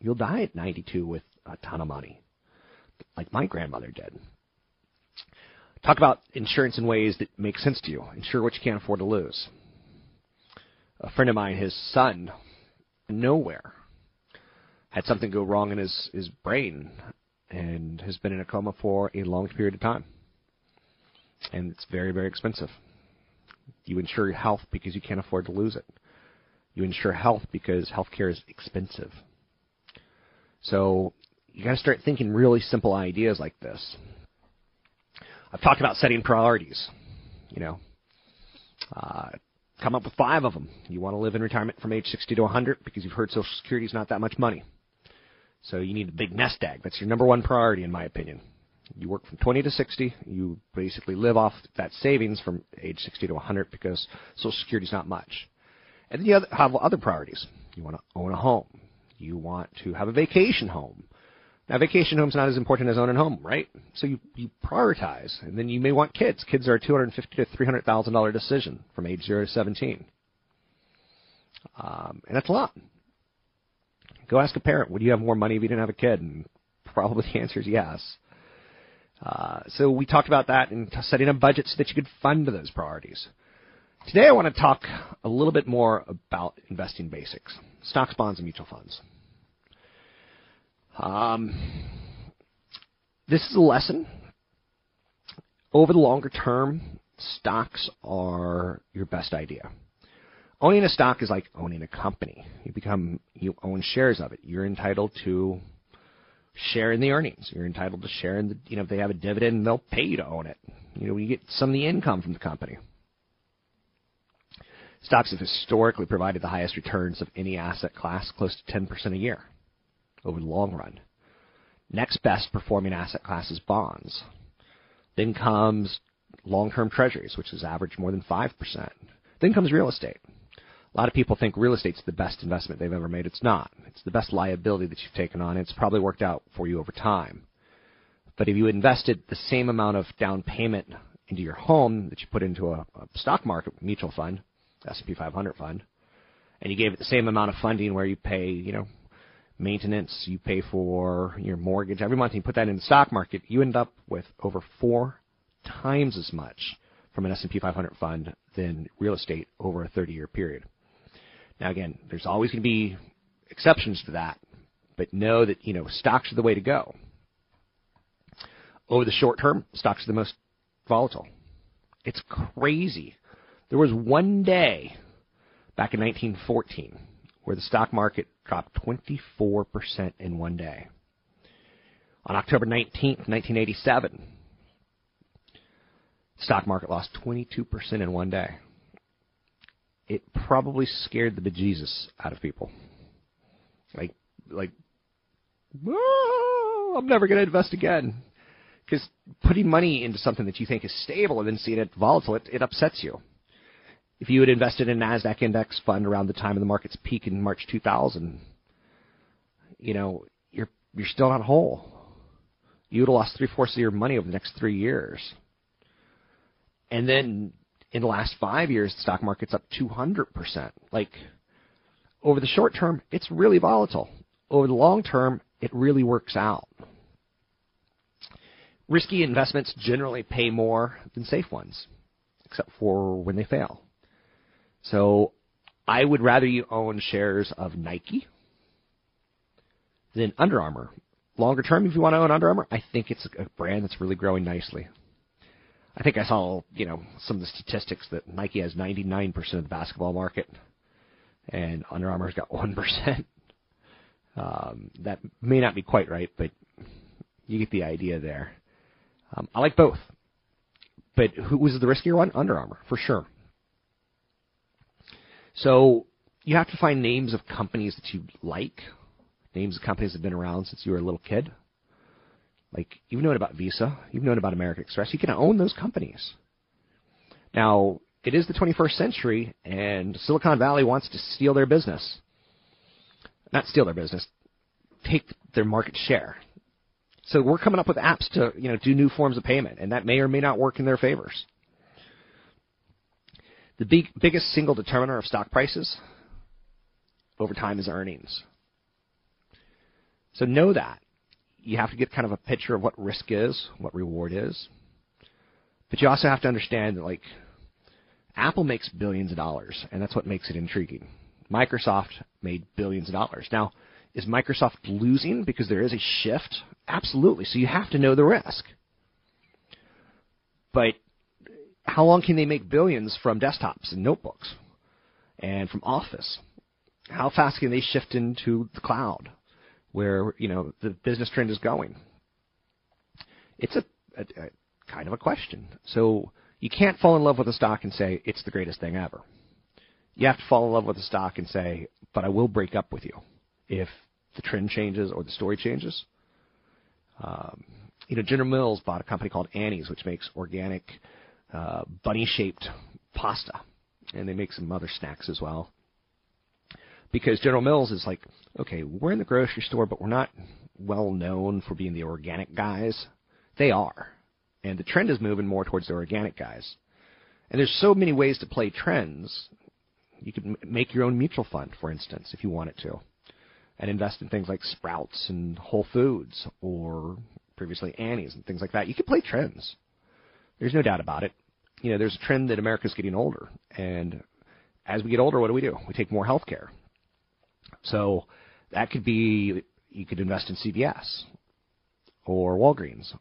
You'll die at 92 with a ton of money, like my grandmother did. Talk about insurance in ways that make sense to you. Insure what you can't afford to lose. A friend of mine, his son, nowhere, had something go wrong in his brain and has been in a coma for a long period of time. And it's very, very expensive. You insure your health because you can't afford to lose it. You insure health because healthcare is expensive. So you got to start thinking really simple ideas like this. I've talked about setting priorities. You know, come up with 5 of them. You want to live in retirement from age 60 to 100 because you've heard Social Security is not that much money. So you need a big nest egg. That's your number one priority, in my opinion. You work from 20 to 60. You basically live off that savings from age 60 to 100 because Social Security is not much. And then you have other priorities. You want to own a home. You want to have a vacation home. Now, vacation home's not as important as owning a home, right? So you prioritize, and then you may want kids. Kids are a $250,000 to $300,000 decision from age 0 to 17. And that's a lot. Go ask a parent, would you have more money if you didn't have a kid? And probably the answer is yes. So we talked about that and setting a budget so that you could fund those priorities. Today I want to talk a little bit more about investing basics, stocks, bonds, and mutual funds. This is a lesson. Over the longer term, stocks are your best idea. Owning a stock is like owning a company. You own shares of it. You're entitled to share in the earnings. You're entitled to share in the, you know, if they have a dividend, they'll pay you to own it. You know, when you get some of the income from the company. Stocks have historically provided the highest returns of any asset class, close to 10% a year over the long run. Next best performing asset class is bonds. Then comes long-term treasuries, which is average more than 5%. Then comes real estate. A lot of people think real estate's the best investment they've ever made. It's not. It's the best liability that you've taken on. It's probably worked out for you over time. But if you invested the same amount of down payment into your home that you put into a stock market mutual fund, S&P 500 fund, and you gave it the same amount of funding where you pay, you know, maintenance, you pay for your mortgage every month, and you put that in the stock market, you end up with over 4 times as much from an S&P 500 fund than real estate over a 30-year period. Now, again, there's always going to be exceptions to that, but know that, you know, stocks are the way to go. Over the short term, stocks are the most volatile. It's crazy. There was one day back in 1914 where the stock market dropped 24% in one day. On October 19th, 1987, the stock market lost 22% in one day. It probably scared the bejesus out of people. Like, oh, I'm never going to invest again. Because putting money into something that you think is stable and then seeing it volatile, it upsets you. If you had invested in a NASDAQ index fund around the time of the market's peak in March 2000, you know, you're still not whole. You would have lost 3/4 of your money over the next 3 years. And then in the last 5 years, the stock market's up 200%. Like, over the short term, it's really volatile. Over the long term, it really works out. Risky investments generally pay more than safe ones, except for when they fail. So I would rather you own shares of Nike than Under Armour. Longer term, if you want to own Under Armour, I think it's a brand that's really growing nicely. I think I saw, you know, some of the statistics that Nike has 99% of the basketball market and Under Armour's got 1%. That may not be quite right, but you get the idea there. I like both. But who was the riskier one? Under Armour, for sure. So you have to find names of companies that you like, names of companies that have been around since you were a little kid. Like, you've known about Visa. You've known about American Express. You can own those companies. Now, it is the 21st century, and Silicon Valley wants to steal their business. Not steal their business, take their market share. So we're coming up with apps to, you know, do new forms of payment, and that may or may not work in their favors. The biggest single determiner of stock prices over time is earnings. So know that. You have to get kind of a picture of what risk is, what reward is. But you also have to understand that, like, Apple makes billions of dollars, and that's what makes it intriguing. Microsoft made billions of dollars. Now, is Microsoft losing because there is a shift? Absolutely. So you have to know the risk. But how long can they make billions from desktops and notebooks and from Office? How fast can they shift into the cloud, where, you know, the business trend is going? It's a kind of a question. So you can't fall in love with a stock and say, it's the greatest thing ever. You have to fall in love with a stock and say, but I will break up with you if the trend changes or the story changes. You know, General Mills bought a company called Annie's, which makes organic bunny-shaped pasta, and they make some other snacks as well. Because General Mills is like, okay, we're in the grocery store, but we're not well known for being the organic guys. They are. And the trend is moving more towards the organic guys. And there's so many ways to play trends. You could make your own mutual fund, for instance, if you wanted to, and invest in things like Sprouts and Whole Foods, or previously Annie's and things like that. You could play trends. There's no doubt about it. You know, there's a trend that America's getting older. And as we get older, what do? We take more health care. So that could be, you could invest in CVS or Walgreens.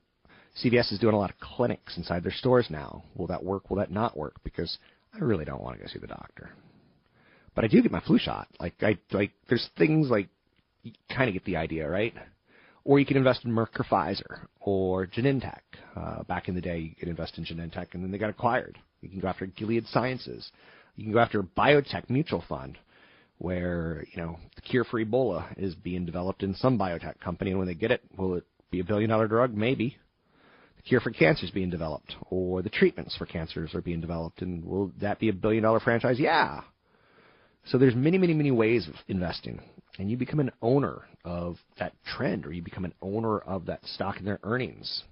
CVS is doing a lot of clinics inside their stores now. Will that work? Will that not work? Because I really don't want to go see the doctor. But I do get my flu shot. Like there's things like, you kind of get the idea, right? Or you could invest in Merck or Pfizer or Genentech. Back in the day, you could invest in Genentech, and then they got acquired. You can go after Gilead Sciences. You can go after a biotech mutual fund, where, you know, the cure for Ebola is being developed in some biotech company, and when they get it, will it be a $1 billion drug? Maybe. The cure for cancer is being developed, or the treatments for cancers are being developed, and will that be a $1 billion franchise? Yeah. So there's many, many, many ways of investing, and you become an owner of that trend, or you become an owner of that stock and their earnings.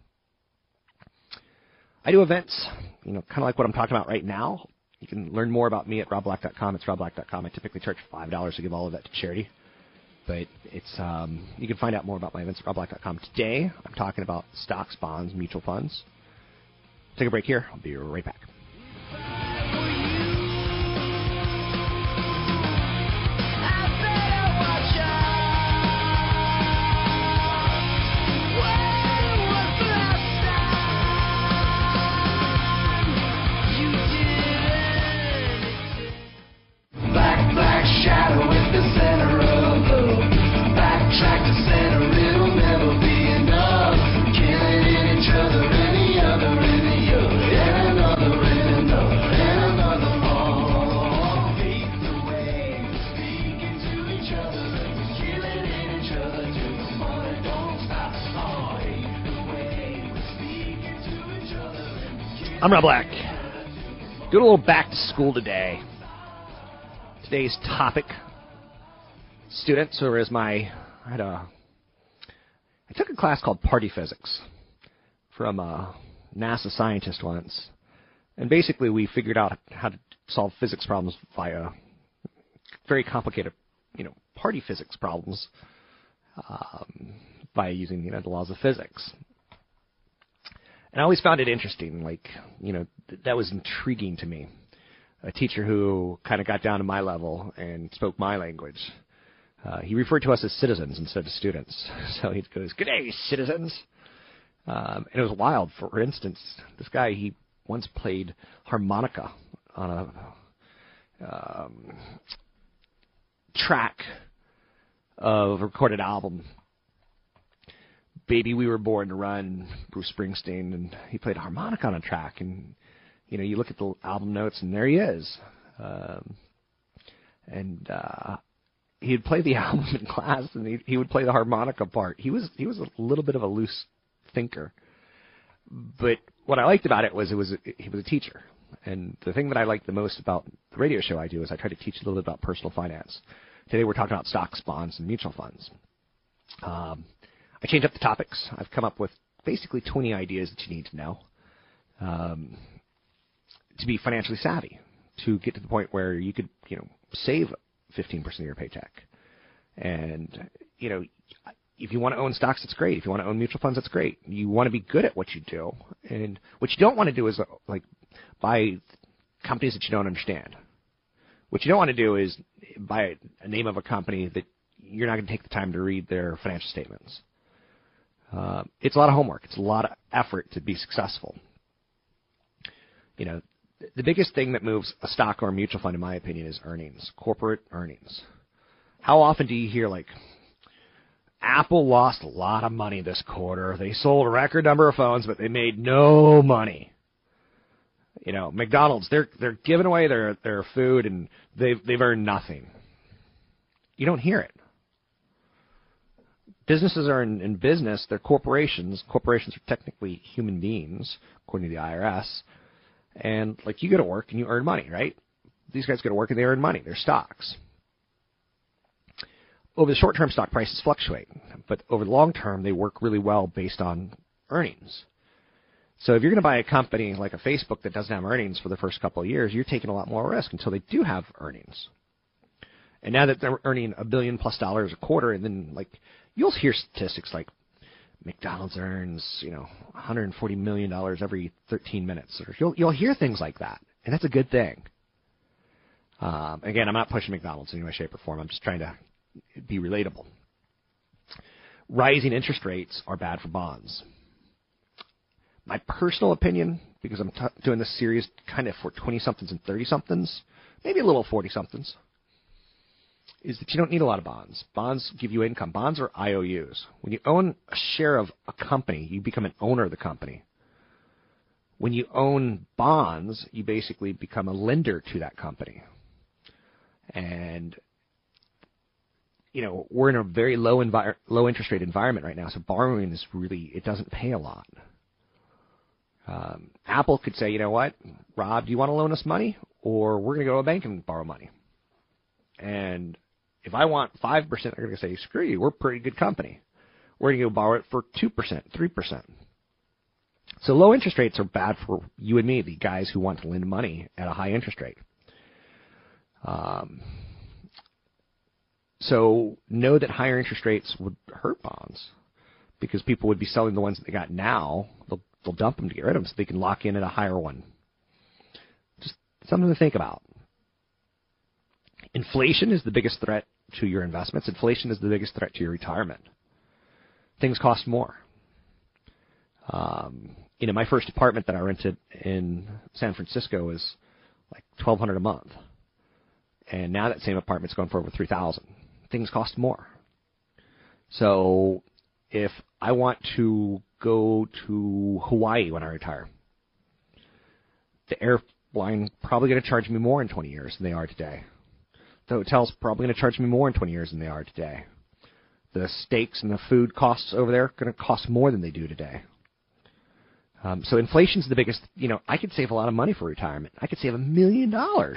I do events, you know, kind of like what I'm talking about right now. You can learn more about me at robblack.com. It's robblack.com. I typically charge $5 to give all of that to charity. But it's you can find out more about my events at robblack.com. Today, I'm talking about stocks, bonds, mutual funds. Take a break here. I'll be right back. I'm Rob Black. Doing a little back to school today. Today's topic, students, or is my, I took a class called Party Physics from a NASA scientist once. And basically we figured out how to solve physics problems via very complicated, you know, party physics problems by using, you know, the laws of physics. And I always found it interesting, like, you know, that was intriguing to me. A teacher who kind of got down to my level and spoke my language. He referred to us as citizens instead of students. So he goes, "Good day, citizens." And it was wild. For instance, this guy, he once played harmonica on a track of a recorded album. "Baby, We Were Born to Run," Bruce Springsteen, and he played harmonica on a track. And, you know, you look at the album notes, and there he is. He would play the album in class, and he would play the harmonica part. He was a little bit of a loose thinker. But what I liked about it was he was a teacher. And the thing that I liked the most about the radio show I do is I try to teach a little bit about personal finance. Today we're talking about stocks, bonds, and mutual funds. I change up the topics. I've come up with basically 20 ideas that you need to know to be financially savvy, to get to the point where you could, you know, save 15% of your paycheck. And, you know, if you want to own stocks, that's great. If you want to own mutual funds, that's great. You want to be good at what you do. And what you don't want to do is, like, buy companies that you don't understand. What you don't want to do is buy a name of a company that you're not going to take the time to read their financial statements. It's a lot of homework. It's a lot of effort to be successful. You know, the biggest thing that moves a stock or a mutual fund, in my opinion, is earnings, corporate earnings. How often do you hear, like, Apple lost a lot of money this quarter. They sold a record number of phones, but they made no money. You know, McDonald's, they're giving away their food and they've earned nothing. You don't hear it. Businesses are in business, they're corporations. Corporations are technically human beings, according to the IRS. And, like, you go to work and you earn money, right? These guys go to work and they earn money. They're stocks. Over the short term, stock prices fluctuate, but over the long term, they work really well based on earnings. So if you're going to buy a company like a Facebook that doesn't have earnings for the first couple of years, you're taking a lot more risk until they do have earnings. And now that they're earning $1 billion+ a quarter, and then, like, you'll hear statistics like McDonald's earns, you know, $140 million every 13 minutes. Or you'll hear things like that, and that's a good thing. Again, I'm not pushing McDonald's in any way, shape, or form. I'm just trying to be relatable. Rising interest rates are bad for bonds. My personal opinion, because I'm doing this series kind of for 20-somethings and 30-somethings, maybe a little 40-somethings, is that you don't need a lot of bonds. Bonds give you income. Bonds are IOUs. When you own a share of a company, you become an owner of the company. When you own bonds, you basically become a lender to that company. And, you know, we're in a very low interest rate environment right now, so borrowing is really, it doesn't pay a lot. Apple could say, you know what, Rob, do you want to loan us money? Or we're going to go to a bank and borrow money. And if I want 5%, they're going to say, screw you, we're a pretty good company. We're going to go borrow it for 2%, 3%. So low interest rates are bad for you and me, the guys who want to lend money at a high interest rate. So know that higher interest rates would hurt bonds because people would be selling the ones that they got now. They'll dump them to get rid of them so they can lock in at a higher one. Just something to think about. Inflation is the biggest threat to your investments. Inflation is the biggest threat to your retirement. Things cost more. You know, my first apartment that I rented in San Francisco was like $1,200 a month. And now that same apartment's going for over $3,000. Things cost more. So if I want to go to Hawaii when I retire, the airline probably going to charge me more in 20 years than they are today. The hotel's probably going to charge me more in 20 years than they are today. The steaks and the food costs over there are going to cost more than they do today. So inflation's the biggest, you know, I could save a lot of money for retirement. I could save $1 million. And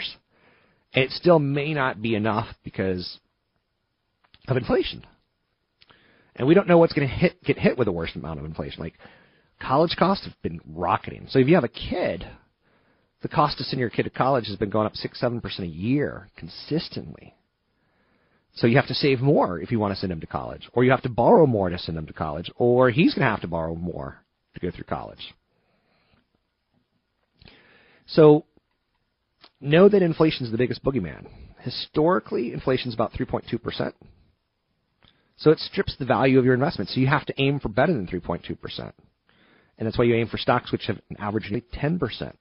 it still may not be enough because of inflation. And we don't know what's going to get hit with the worst amount of inflation. Like, college costs have been rocketing. So if you have a kid, the cost to send your kid to college has been going up 6%, 7% a year consistently. So you have to save more if you want to send him to college, or you have to borrow more to send him to college, or he's going to have to borrow more to go through college. So know that inflation is the biggest boogeyman. Historically, inflation is about 3.2%. So it strips the value of your investment. So you have to aim for better than 3.2%. And that's why you aim for stocks which have an average of 10%.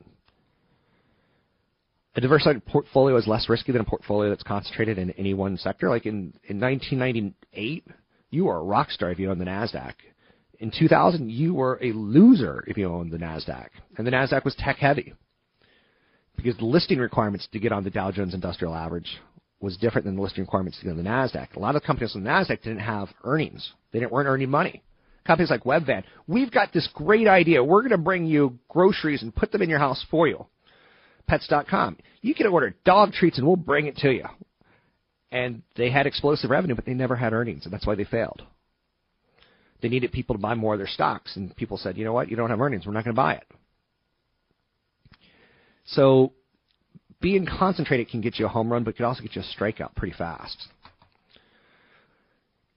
A diversified portfolio is less risky than a portfolio that's concentrated in any one sector. Like in 1998, you were a rock star if you owned the NASDAQ. In 2000, you were a loser if you owned the NASDAQ. And the NASDAQ was tech heavy, because the listing requirements to get on the Dow Jones Industrial Average was different than the listing requirements to get on the NASDAQ. A lot of companies on the NASDAQ didn't have earnings. They weren't earning money. companies like Webvan, we've got this great idea. We're going to bring you groceries and put them in your house for you. Pets.com. You can order dog treats and we'll bring it to you. And they had explosive revenue, but they never had earnings, and that's why they failed. They needed people to buy more of their stocks, and people said, you know what, you don't have earnings, we're not going to buy it. So being concentrated can get you a home run, but it can also get you a strikeout pretty fast.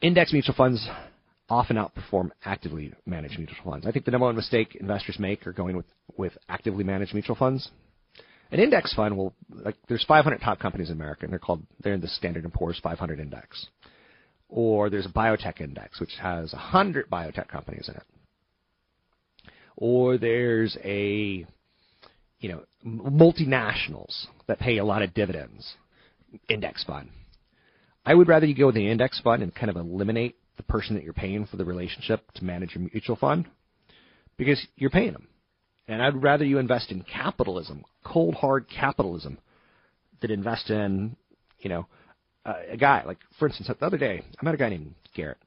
Index mutual funds often outperform actively managed mutual funds. I think the number one mistake investors make are going with actively managed mutual funds. An index fund will, like, there's 500 top companies in America, and they're in the Standard & Poor's 500 index. Or there's a biotech index, which has 100 biotech companies in it. Or there's a, you know, multinationals that pay a lot of dividends index fund. I would rather you go with an index fund and kind of eliminate the person that you're paying for the relationship to manage your mutual fund, because you're paying them. And I'd rather you invest in capitalism, cold, hard capitalism, than invest in, you know, a guy. Like, for instance, the other day, I met a guy named Garrett.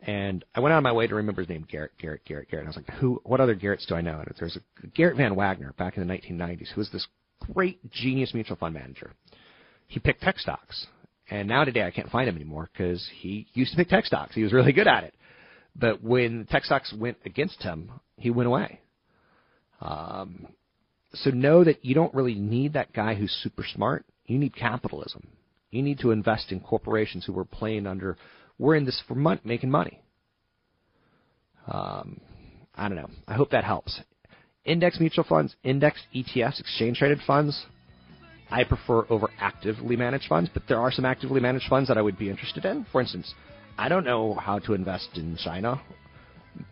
And I went out of my way to remember his name, Garrett. And I was like, who? What other Garretts do I know? And there's a Garrett Van Wagner back in the 1990s, who was this great genius mutual fund manager. He picked tech stocks. And now today I can't find him anymore because he used to pick tech stocks. He was really good at it. But when tech stocks went against him, he went away. So know that you don't really need that guy who's super smart. You need capitalism. You need to invest in corporations who are playing under, we're in this for making money. I don't know. I hope that helps. Index mutual funds, index ETFs, exchange-traded funds, I prefer over actively managed funds, but there are some actively managed funds that I would be interested in. For instance, I don't know how to invest in China.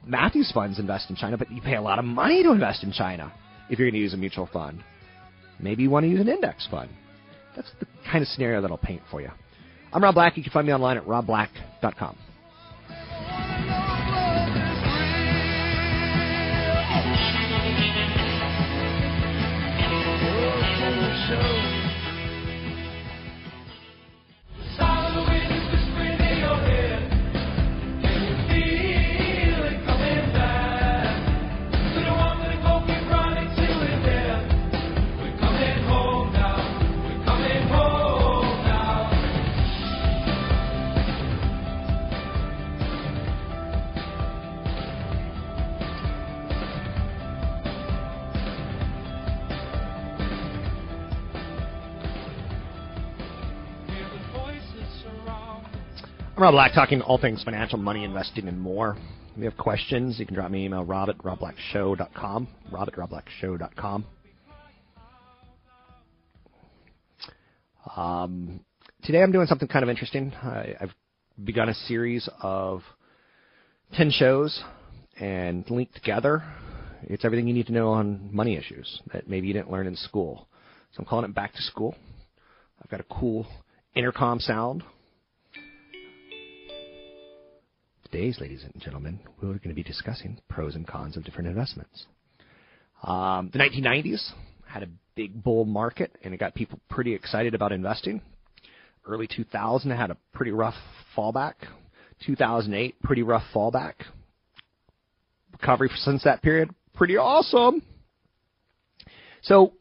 Matthew's funds invest in China, but you pay a lot of money to invest in China if you're going to use a mutual fund. Maybe you want to use an index fund. That's the kind of scenario that I'll paint for you. I'm Rob Black. You can find me online at robblack.com. Rob Black, talking all things financial, money, investing, and more. If you have questions, you can drop me an email, rob at robblackshow.com, rob at robblackshow.com. Today I'm doing something kind of interesting. I've begun a series of 10 shows and linked together. It's everything you need to know on money issues that maybe you didn't learn in school. So I'm calling it Back to School. I've got a cool intercom sound. Days, ladies and gentlemen, we're going to be discussing pros and cons of different investments. The 1990s had a big bull market, and it got people pretty excited about investing. Early 2000 had a pretty rough fallback. 2008, pretty rough fallback. Recovery since that period, pretty awesome. So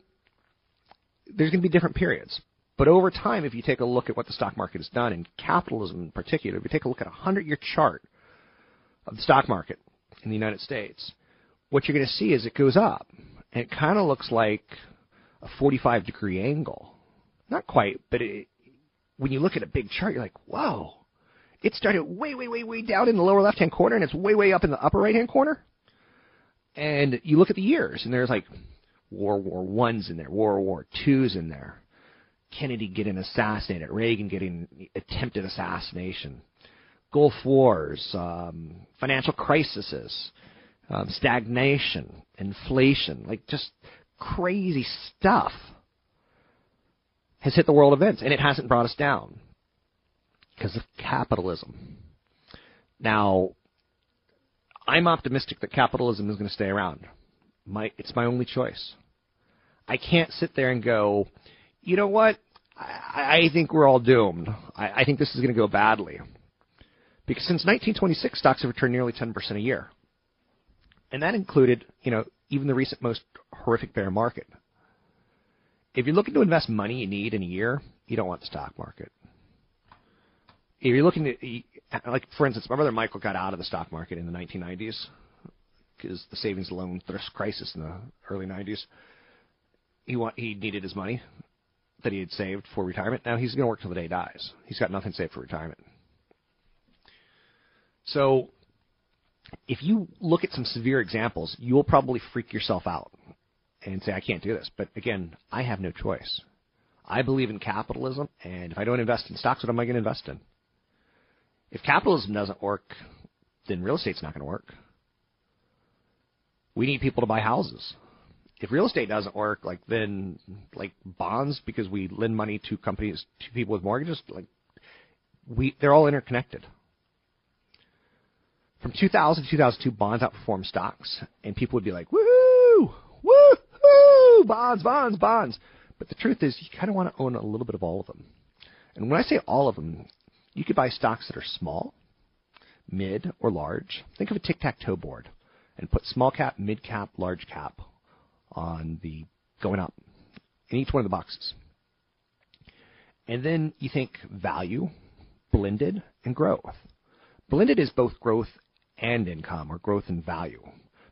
there's going to be different periods. But over time, if you take a look at what the stock market has done, and capitalism in particular, if you take a look at a 100-year chart of the stock market in the United States, what you're going to see is it goes up, and it kind of looks like a 45-degree angle. Not quite, but when you look at a big chart, you're like, whoa, it started way down in the lower left-hand corner, and it's way up in the upper right-hand corner. And you look at the years, and there's like World War I's in there, World War II's in there, Kennedy getting assassinated, Reagan getting attempted assassination, Gulf Wars, financial crises, stagnation, inflation, like just crazy stuff has hit the world events, and it hasn't brought us down because of capitalism. Now, I'm optimistic that capitalism is going to stay around. It's my only choice. I can't sit there and go, you know what, I think we're all doomed. I think this is going to go badly. because since 1926, stocks have returned nearly 10% a year. And that included, even the recent most horrific bear market. If you're looking to invest money you need in a year, you don't want the stock market. If you're looking to, for instance, my brother Michael got out of the stock market in the 1990s because the savings and loan crisis in the early 90s. He needed his money that he had saved for retirement. Now he's going to work till the day he dies. He's got nothing saved for retirement. So if you look at some severe examples, you will probably freak yourself out and say, I can't do this. But again, I have no choice. I believe in capitalism, and if I don't invest in stocks, what am I going to invest in? If capitalism doesn't work, then real estate's not going to work. We need people to buy houses. If real estate doesn't work, then bonds, because we lend money to companies, to people with mortgages, they're all interconnected. From 2000 to 2002, bonds outperformed stocks, and people would be like, woohoo, woohoo, bonds, bonds, bonds. But the truth is, you kind of want to own a little bit of all of them. And when I say all of them, you could buy stocks that are small, mid, or large. Think of a tic-tac-toe board and put small cap, mid cap, large cap on the going up in each one of the boxes. And then you think value, blended, and growth. Blended is both growth and income, or growth and value.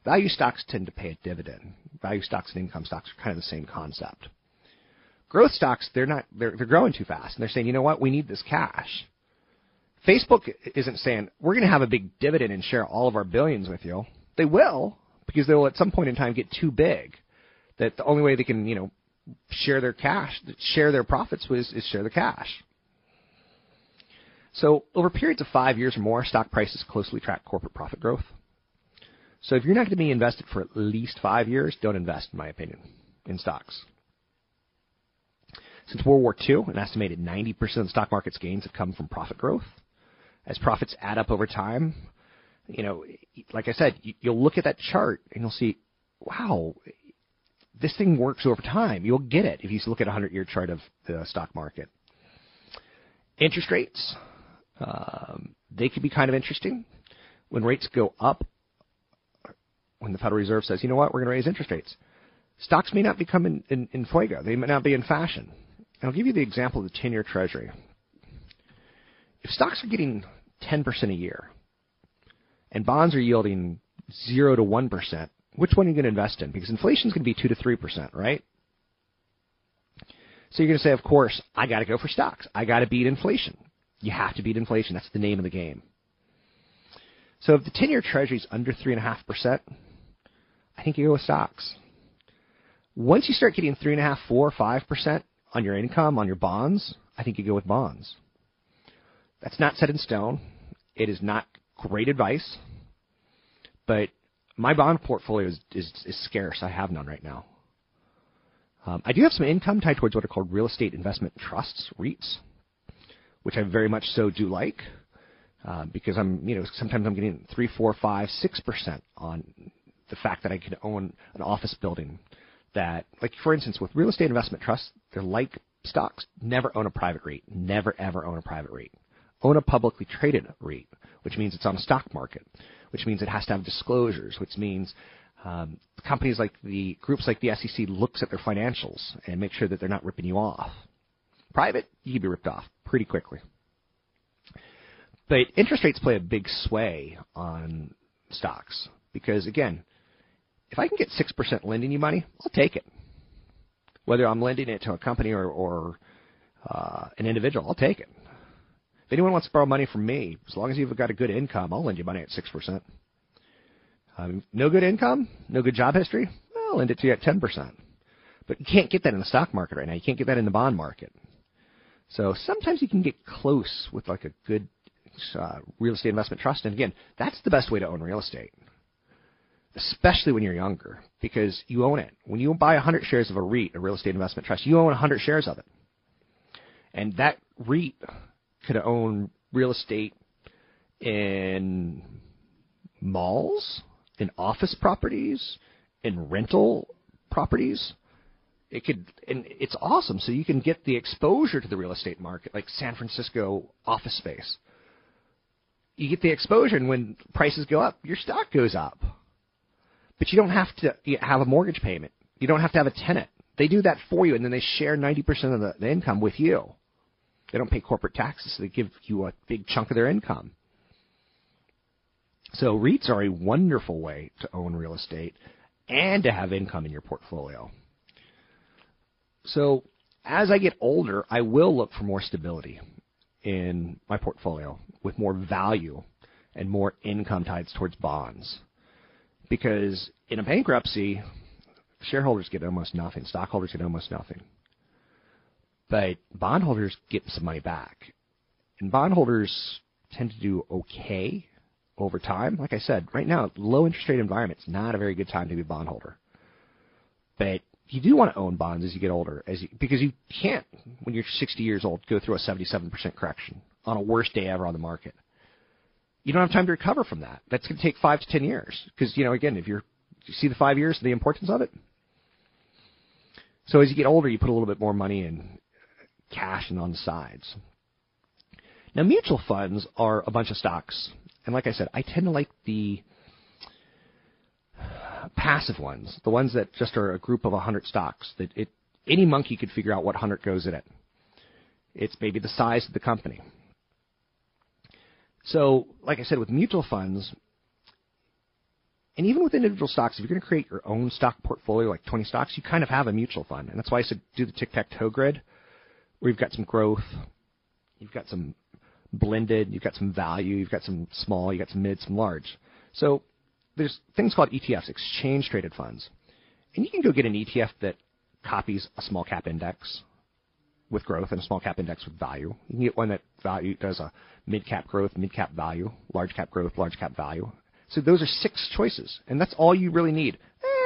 Value stocks tend to pay a dividend. Value stocks and income stocks are kind of the same concept. Growth stocks, they're growing too fast, and they're saying, you know what, we need this cash. Facebook isn't saying, we're going to have a big dividend and share all of our billions with you. They will, because they will at some point in time get too big, that the only way they can, share their profits is share the cash. So over periods of 5 years or more, stock prices closely track corporate profit growth. So if you're not going to be invested for at least 5 years, don't invest, in my opinion, in stocks. Since World War II, an estimated 90% of the stock market's gains have come from profit growth. As profits add up over time, like I said, you'll look at that chart and you'll see, wow, this thing works over time. You'll get it if you look at a 100-year chart of the stock market. Interest rates, they could be kind of interesting. When rates go up, when the Federal Reserve says, you know what, we're going to raise interest rates, stocks may not become in fuego. They may not be in fashion. I'll give you the example of the 10-year Treasury. If stocks are getting 10% a year and bonds are yielding 0 to 1%, which one are you going to invest in? Because inflation is going to be 2 to 3%, right? So you're going to say, of course, I got to go for stocks. I got to beat inflation. You have to beat inflation. That's the name of the game. So if the 10-year Treasury is under 3.5%, I think you go with stocks. Once you start getting 3.5%, 4%, 5% on your income, on your bonds, I think you go with bonds. That's not set in stone. It is not great advice, but my bond portfolio is scarce. I have none right now. I do have some income tied towards what are called real estate investment trusts, REITs, which I very much so do like, because sometimes I'm getting 3, 4, 5, 6% on the fact that I can own an office building. That, for instance, with real estate investment trusts, they're like stocks. Never own a private REIT. Never, ever own a private REIT. Own a publicly traded REIT, which means it's on a stock market, which means it has to have disclosures, which means companies like the SEC looks at their financials and make sure that they're not ripping you off. Private, you can be ripped off pretty quickly. But interest rates play a big sway on stocks because, again, if I can get 6% lending you money, I'll take it. Whether I'm lending it to a company or an individual, I'll take it. If anyone wants to borrow money from me, as long as you've got a good income, I'll lend you money at 6%. No good income, no good job history, I'll lend it to you at 10%. But you can't get that in the stock market right now. You can't get that in the bond market. So sometimes you can get close with a good real estate investment trust. And again, that's the best way to own real estate. Especially when you're younger, because you own it. When you buy 100 shares of a REIT, a real estate investment trust, you own 100 shares of it. And that REIT could own real estate in malls, in office properties, in rental properties. It could, and it's awesome. So you can get the exposure to the real estate market, like San Francisco office space. you get the exposure, and when prices go up, your stock goes up. But you don't have to have a mortgage payment. You don't have to have a tenant. They do that for you, and then they share 90% of the income with you. They don't pay corporate taxes, so they give you a big chunk of their income. So REITs are a wonderful way to own real estate and to have income in your portfolio. So as I get older, I will look for more stability in my portfolio with more value and more income tied towards bonds. Because in a bankruptcy, shareholders get almost nothing. Stockholders get almost nothing. But bondholders get some money back. And bondholders tend to do okay over time. Like I said, right now, low interest rate environment is not a very good time to be a bondholder. But you do want to own bonds as you get older, because you can't, when you're 60 years old, go through a 77% correction on a worst day ever on the market. You don't have time to recover from that. That's going to take 5 to 10 years because, you know, again, if you see the 5 years, the importance of it. So as you get older, you put a little bit more money in cash and on the sides. Now, mutual funds are a bunch of stocks. And like I said, I tend to like the passive ones, the ones that just are a group of 100 stocks. That any monkey could figure out what 100 goes in it. It's maybe the size of the company. So, like I said, with mutual funds, and even with individual stocks, if you're going to create your own stock portfolio, like 20 stocks, you kind of have a mutual fund. And that's why I said do the tic-tac-toe grid, where you've got some growth, you've got some blended, you've got some value, you've got some small, you've got some mid, some large. So there's things called ETFs, exchange-traded funds. And you can go get an ETF that copies a small-cap index with growth and a small cap index with value. You can get one that value does a mid cap growth, mid cap value, large cap growth, large cap value. So those are 6 choices, and that's all you really need.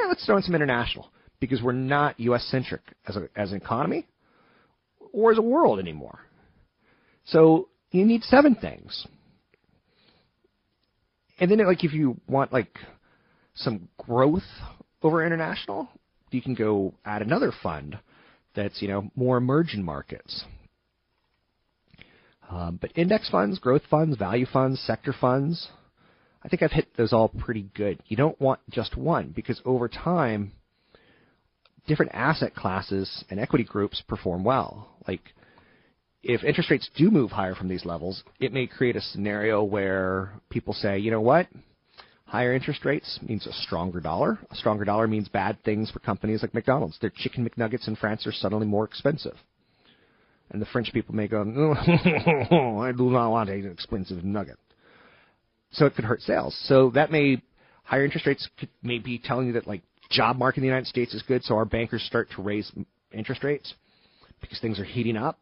Let's throw in some international, because we're not U.S. centric as an economy or as a world anymore. So you need 7 things, and then like if you want like some growth over international, you can go add another fund that's, you know, more emerging markets. But index funds, growth funds, value funds, sector funds, I think I've hit those all pretty good. You don't want just one, because over time, different asset classes and equity groups perform well. Like, if interest rates do move higher from these levels, it may create a scenario where people say, you know what, higher interest rates means a stronger dollar. A stronger dollar means bad things for companies like McDonald's. Their chicken McNuggets in France are suddenly more expensive. And the French people may go, no, I do not want an expensive nugget. So it could hurt sales. So that higher interest rates may be telling you that like job market in the United States is good, so our bankers start to raise interest rates because things are heating up.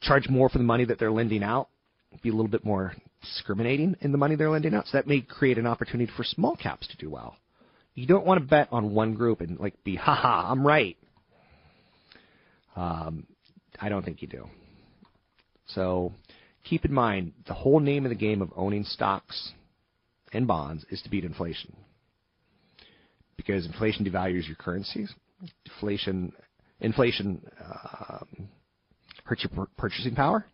Charge more for the money that they're lending out. Be a little bit more discriminating in the money they're lending out, so that may create an opportunity for small caps to do well. You don't want to bet on one group and like be, haha, I'm right. I don't think you do. So keep in mind, the whole name of the game of owning stocks and bonds is to beat inflation, because inflation devalues your currencies. Inflation hurts your purchasing power.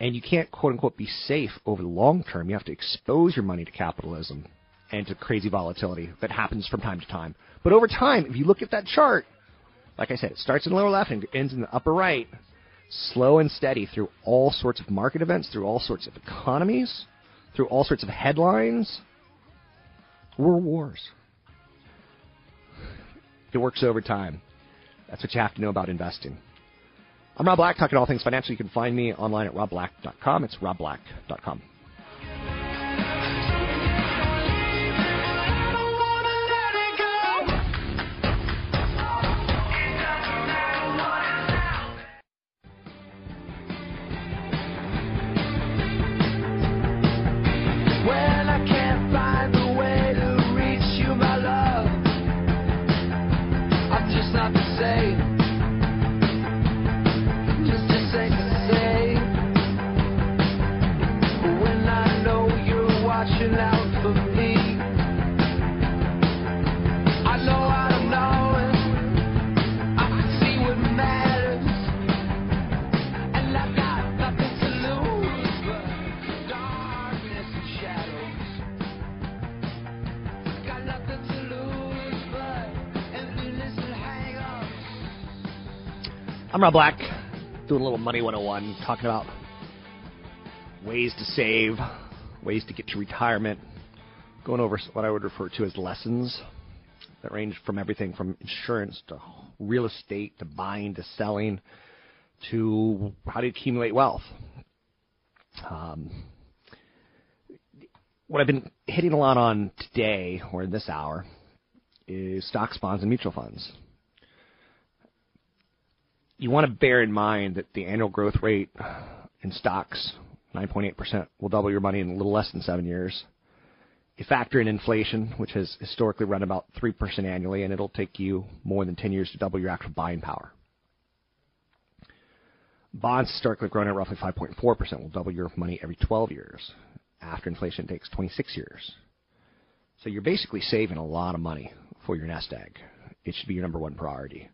And you can't, quote-unquote, be safe over the long term. You have to expose your money to capitalism and to crazy volatility that happens from time to time. But over time, if you look at that chart, like I said, it starts in the lower left and ends in the upper right, slow and steady through all sorts of market events, through all sorts of economies, through all sorts of headlines, world wars. It works over time. That's what you have to know about investing. I'm Rob Black, talking all things financial. You can find me online at robblack.com. It's robblack.com. I'm Rob Black, doing a little Money 101, talking about ways to save, ways to get to retirement, going over what I would refer to as lessons that range from everything from insurance to real estate to buying to selling to how to accumulate wealth. What I've been hitting a lot on today, or in this hour, is stocks, bonds, and mutual funds. You want to bear in mind that the annual growth rate in stocks, 9.8%, will double your money in a little less than 7 years. You factor in inflation, which has historically run about 3% annually, and it'll take you more than 10 years to double your actual buying power. Bonds historically grown at roughly 5.4%, will double your money every 12 years. After inflation, it takes 26 years. So you're basically saving a lot of money for your nest egg. It should be your number one priority,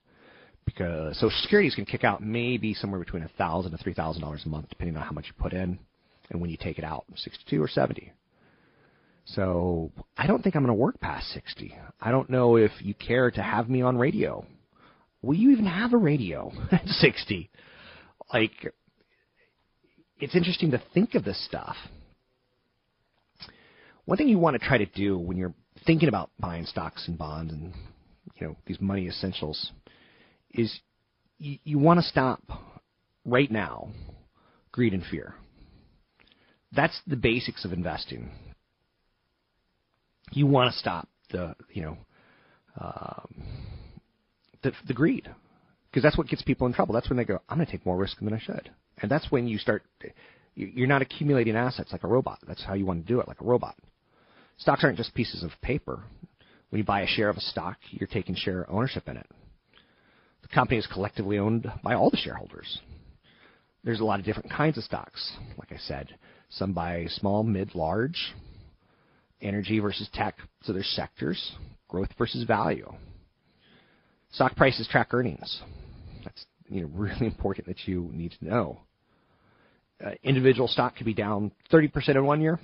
because Social Security is going to kick out maybe somewhere between $1,000 to $3,000 a month, depending on how much you put in and when you take it out, 62 or 70. So I don't think I'm going to work past 60. I don't know if you care to have me on radio. Will you even have a radio at 60? Like, it's interesting to think of this stuff. One thing you want to try to do when you're thinking about buying stocks and bonds and, you know, these money essentials is you want to stop right now greed and fear. That's the basics of investing. You want to stop the greed, because that's what gets people in trouble. That's when they go, I'm going to take more risk than I should. And that's when you start, you're not accumulating assets like a robot. That's how you want to do it, like a robot. Stocks aren't just pieces of paper. When you buy a share of a stock, you're taking share ownership in it. The company is collectively owned by all the shareholders. There's a lot of different kinds of stocks, like I said. Some buy small, mid, large, energy versus tech, so there's sectors, growth versus value. Stock prices track earnings. That's really important that you need to know. Individual stock could be down 30% in 1 year,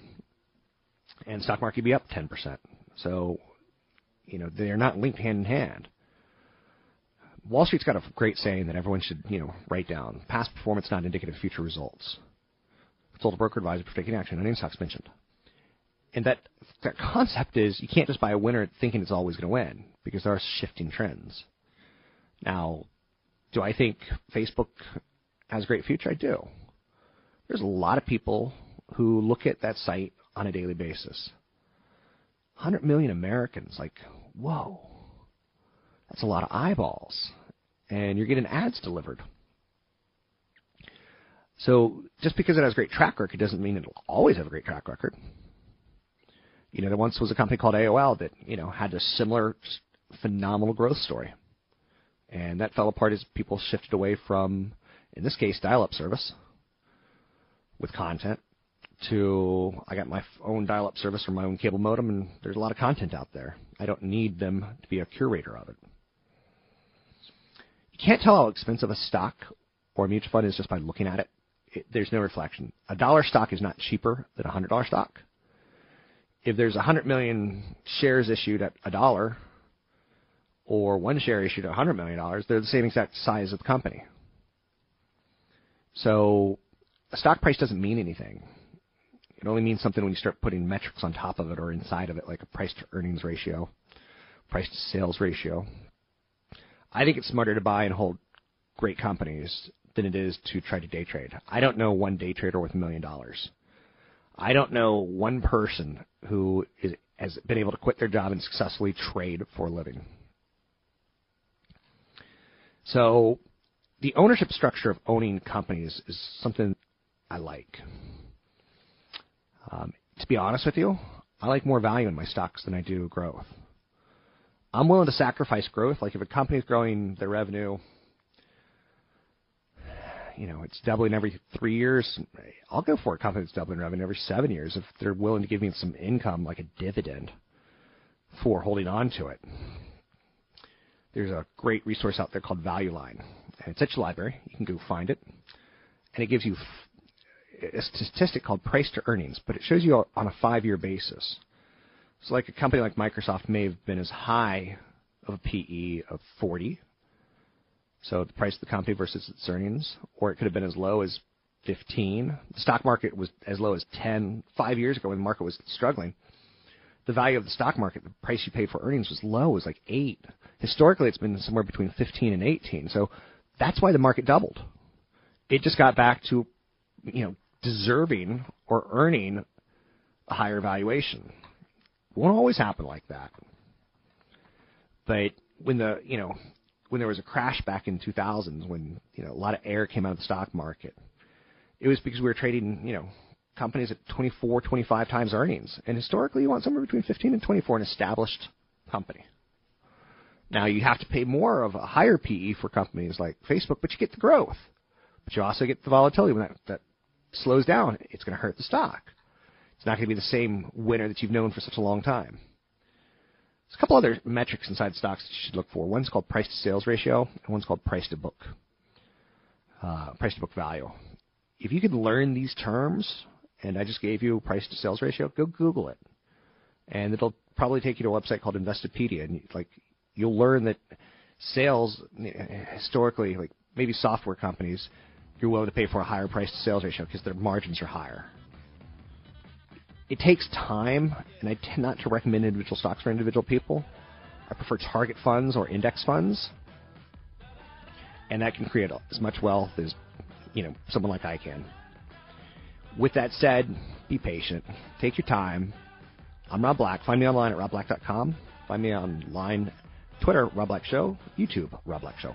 and stock market could be up 10%. So, they're not linked hand in hand. Wall Street's got a great saying that everyone should, write down. Past performance not indicative of future results. Consult a broker advisor for taking action on any stocks mentioned. And that concept is you can't just buy a winner thinking it's always going to win, because there are shifting trends. Now, do I think Facebook has a great future? I do. There's a lot of people who look at that site on a daily basis. 100 million Americans, like, whoa, that's a lot of eyeballs. And you're getting ads delivered. So just because it has a great track record doesn't mean it'll always have a great track record. There once was a company called AOL that, had a similar phenomenal growth story. And that fell apart as people shifted away from, in this case, dial-up service with content to I got my own dial-up service from my own cable modem, and there's a lot of content out there. I don't need them to be a curator of it. You can't tell how expensive a stock or a mutual fund is just by looking at it. There's no reflection. $1 stock is not cheaper than $100 stock. If there's 100 million shares issued at $1 or one share issued at $100 million, they're the same exact size of the company. So a stock price doesn't mean anything. It only means something when you start putting metrics on top of it or inside of it, like a price-to-earnings ratio, price-to-sales ratio. I think it's smarter to buy and hold great companies than it is to try to day trade. I don't know one day trader with $1 million. I don't know one person who has been able to quit their job and successfully trade for a living. So the ownership structure of owning companies is something I like. To be honest with you, I like more value in my stocks than I do growth. I'm willing to sacrifice growth. Like if a company's growing their revenue, it's doubling every 3 years, I'll go for a company that's doubling revenue every 7 years if they're willing to give me some income, like a dividend, for holding on to it. There's a great resource out there called Value Line, and it's at your library. You can go find it, and it gives you a statistic called price to earnings, but it shows you on a 5-year basis. So like a company like Microsoft may have been as high of a PE of 40 So the price of the company versus its earnings, or it could have been as low as 15. The stock market was as low as 10 5 years ago when the market was struggling. The value of the stock market, the price you pay for earnings, was low. It was like 8. Historically, it's been somewhere between 15 and 18. So that's why the market doubled. It just got back to, deserving or earning a higher valuation. Won't always happen like that. But when the, when there was a crash back in 2000s, when, a lot of air came out of the stock market, it was because we were trading, companies at 24, 25 times earnings. And historically, you want somewhere between 15 and 24 an established company. Now, you have to pay more of a higher PE for companies like Facebook, but you get the growth. But you also get the volatility. When that slows down, it's going to hurt the stock. It's not going to be the same winner that you've known for such a long time. There's a couple other metrics inside stocks that you should look for. One's called price to sales ratio, and one's called price to book value. If you can learn these terms, and I just gave you price to sales ratio, go Google it, and it'll probably take you to a website called Investopedia, and you'll learn that sales historically, like maybe software companies, you're willing to pay for a higher price to sales ratio because their margins are higher. It takes time, and I tend not to recommend individual stocks for individual people. I prefer target funds or index funds, and that can create as much wealth as someone like I can. With that said, be patient. Take your time. I'm Rob Black. Find me online at robblack.com. Find me online, Twitter, Rob Black Show, YouTube, Rob Black Show.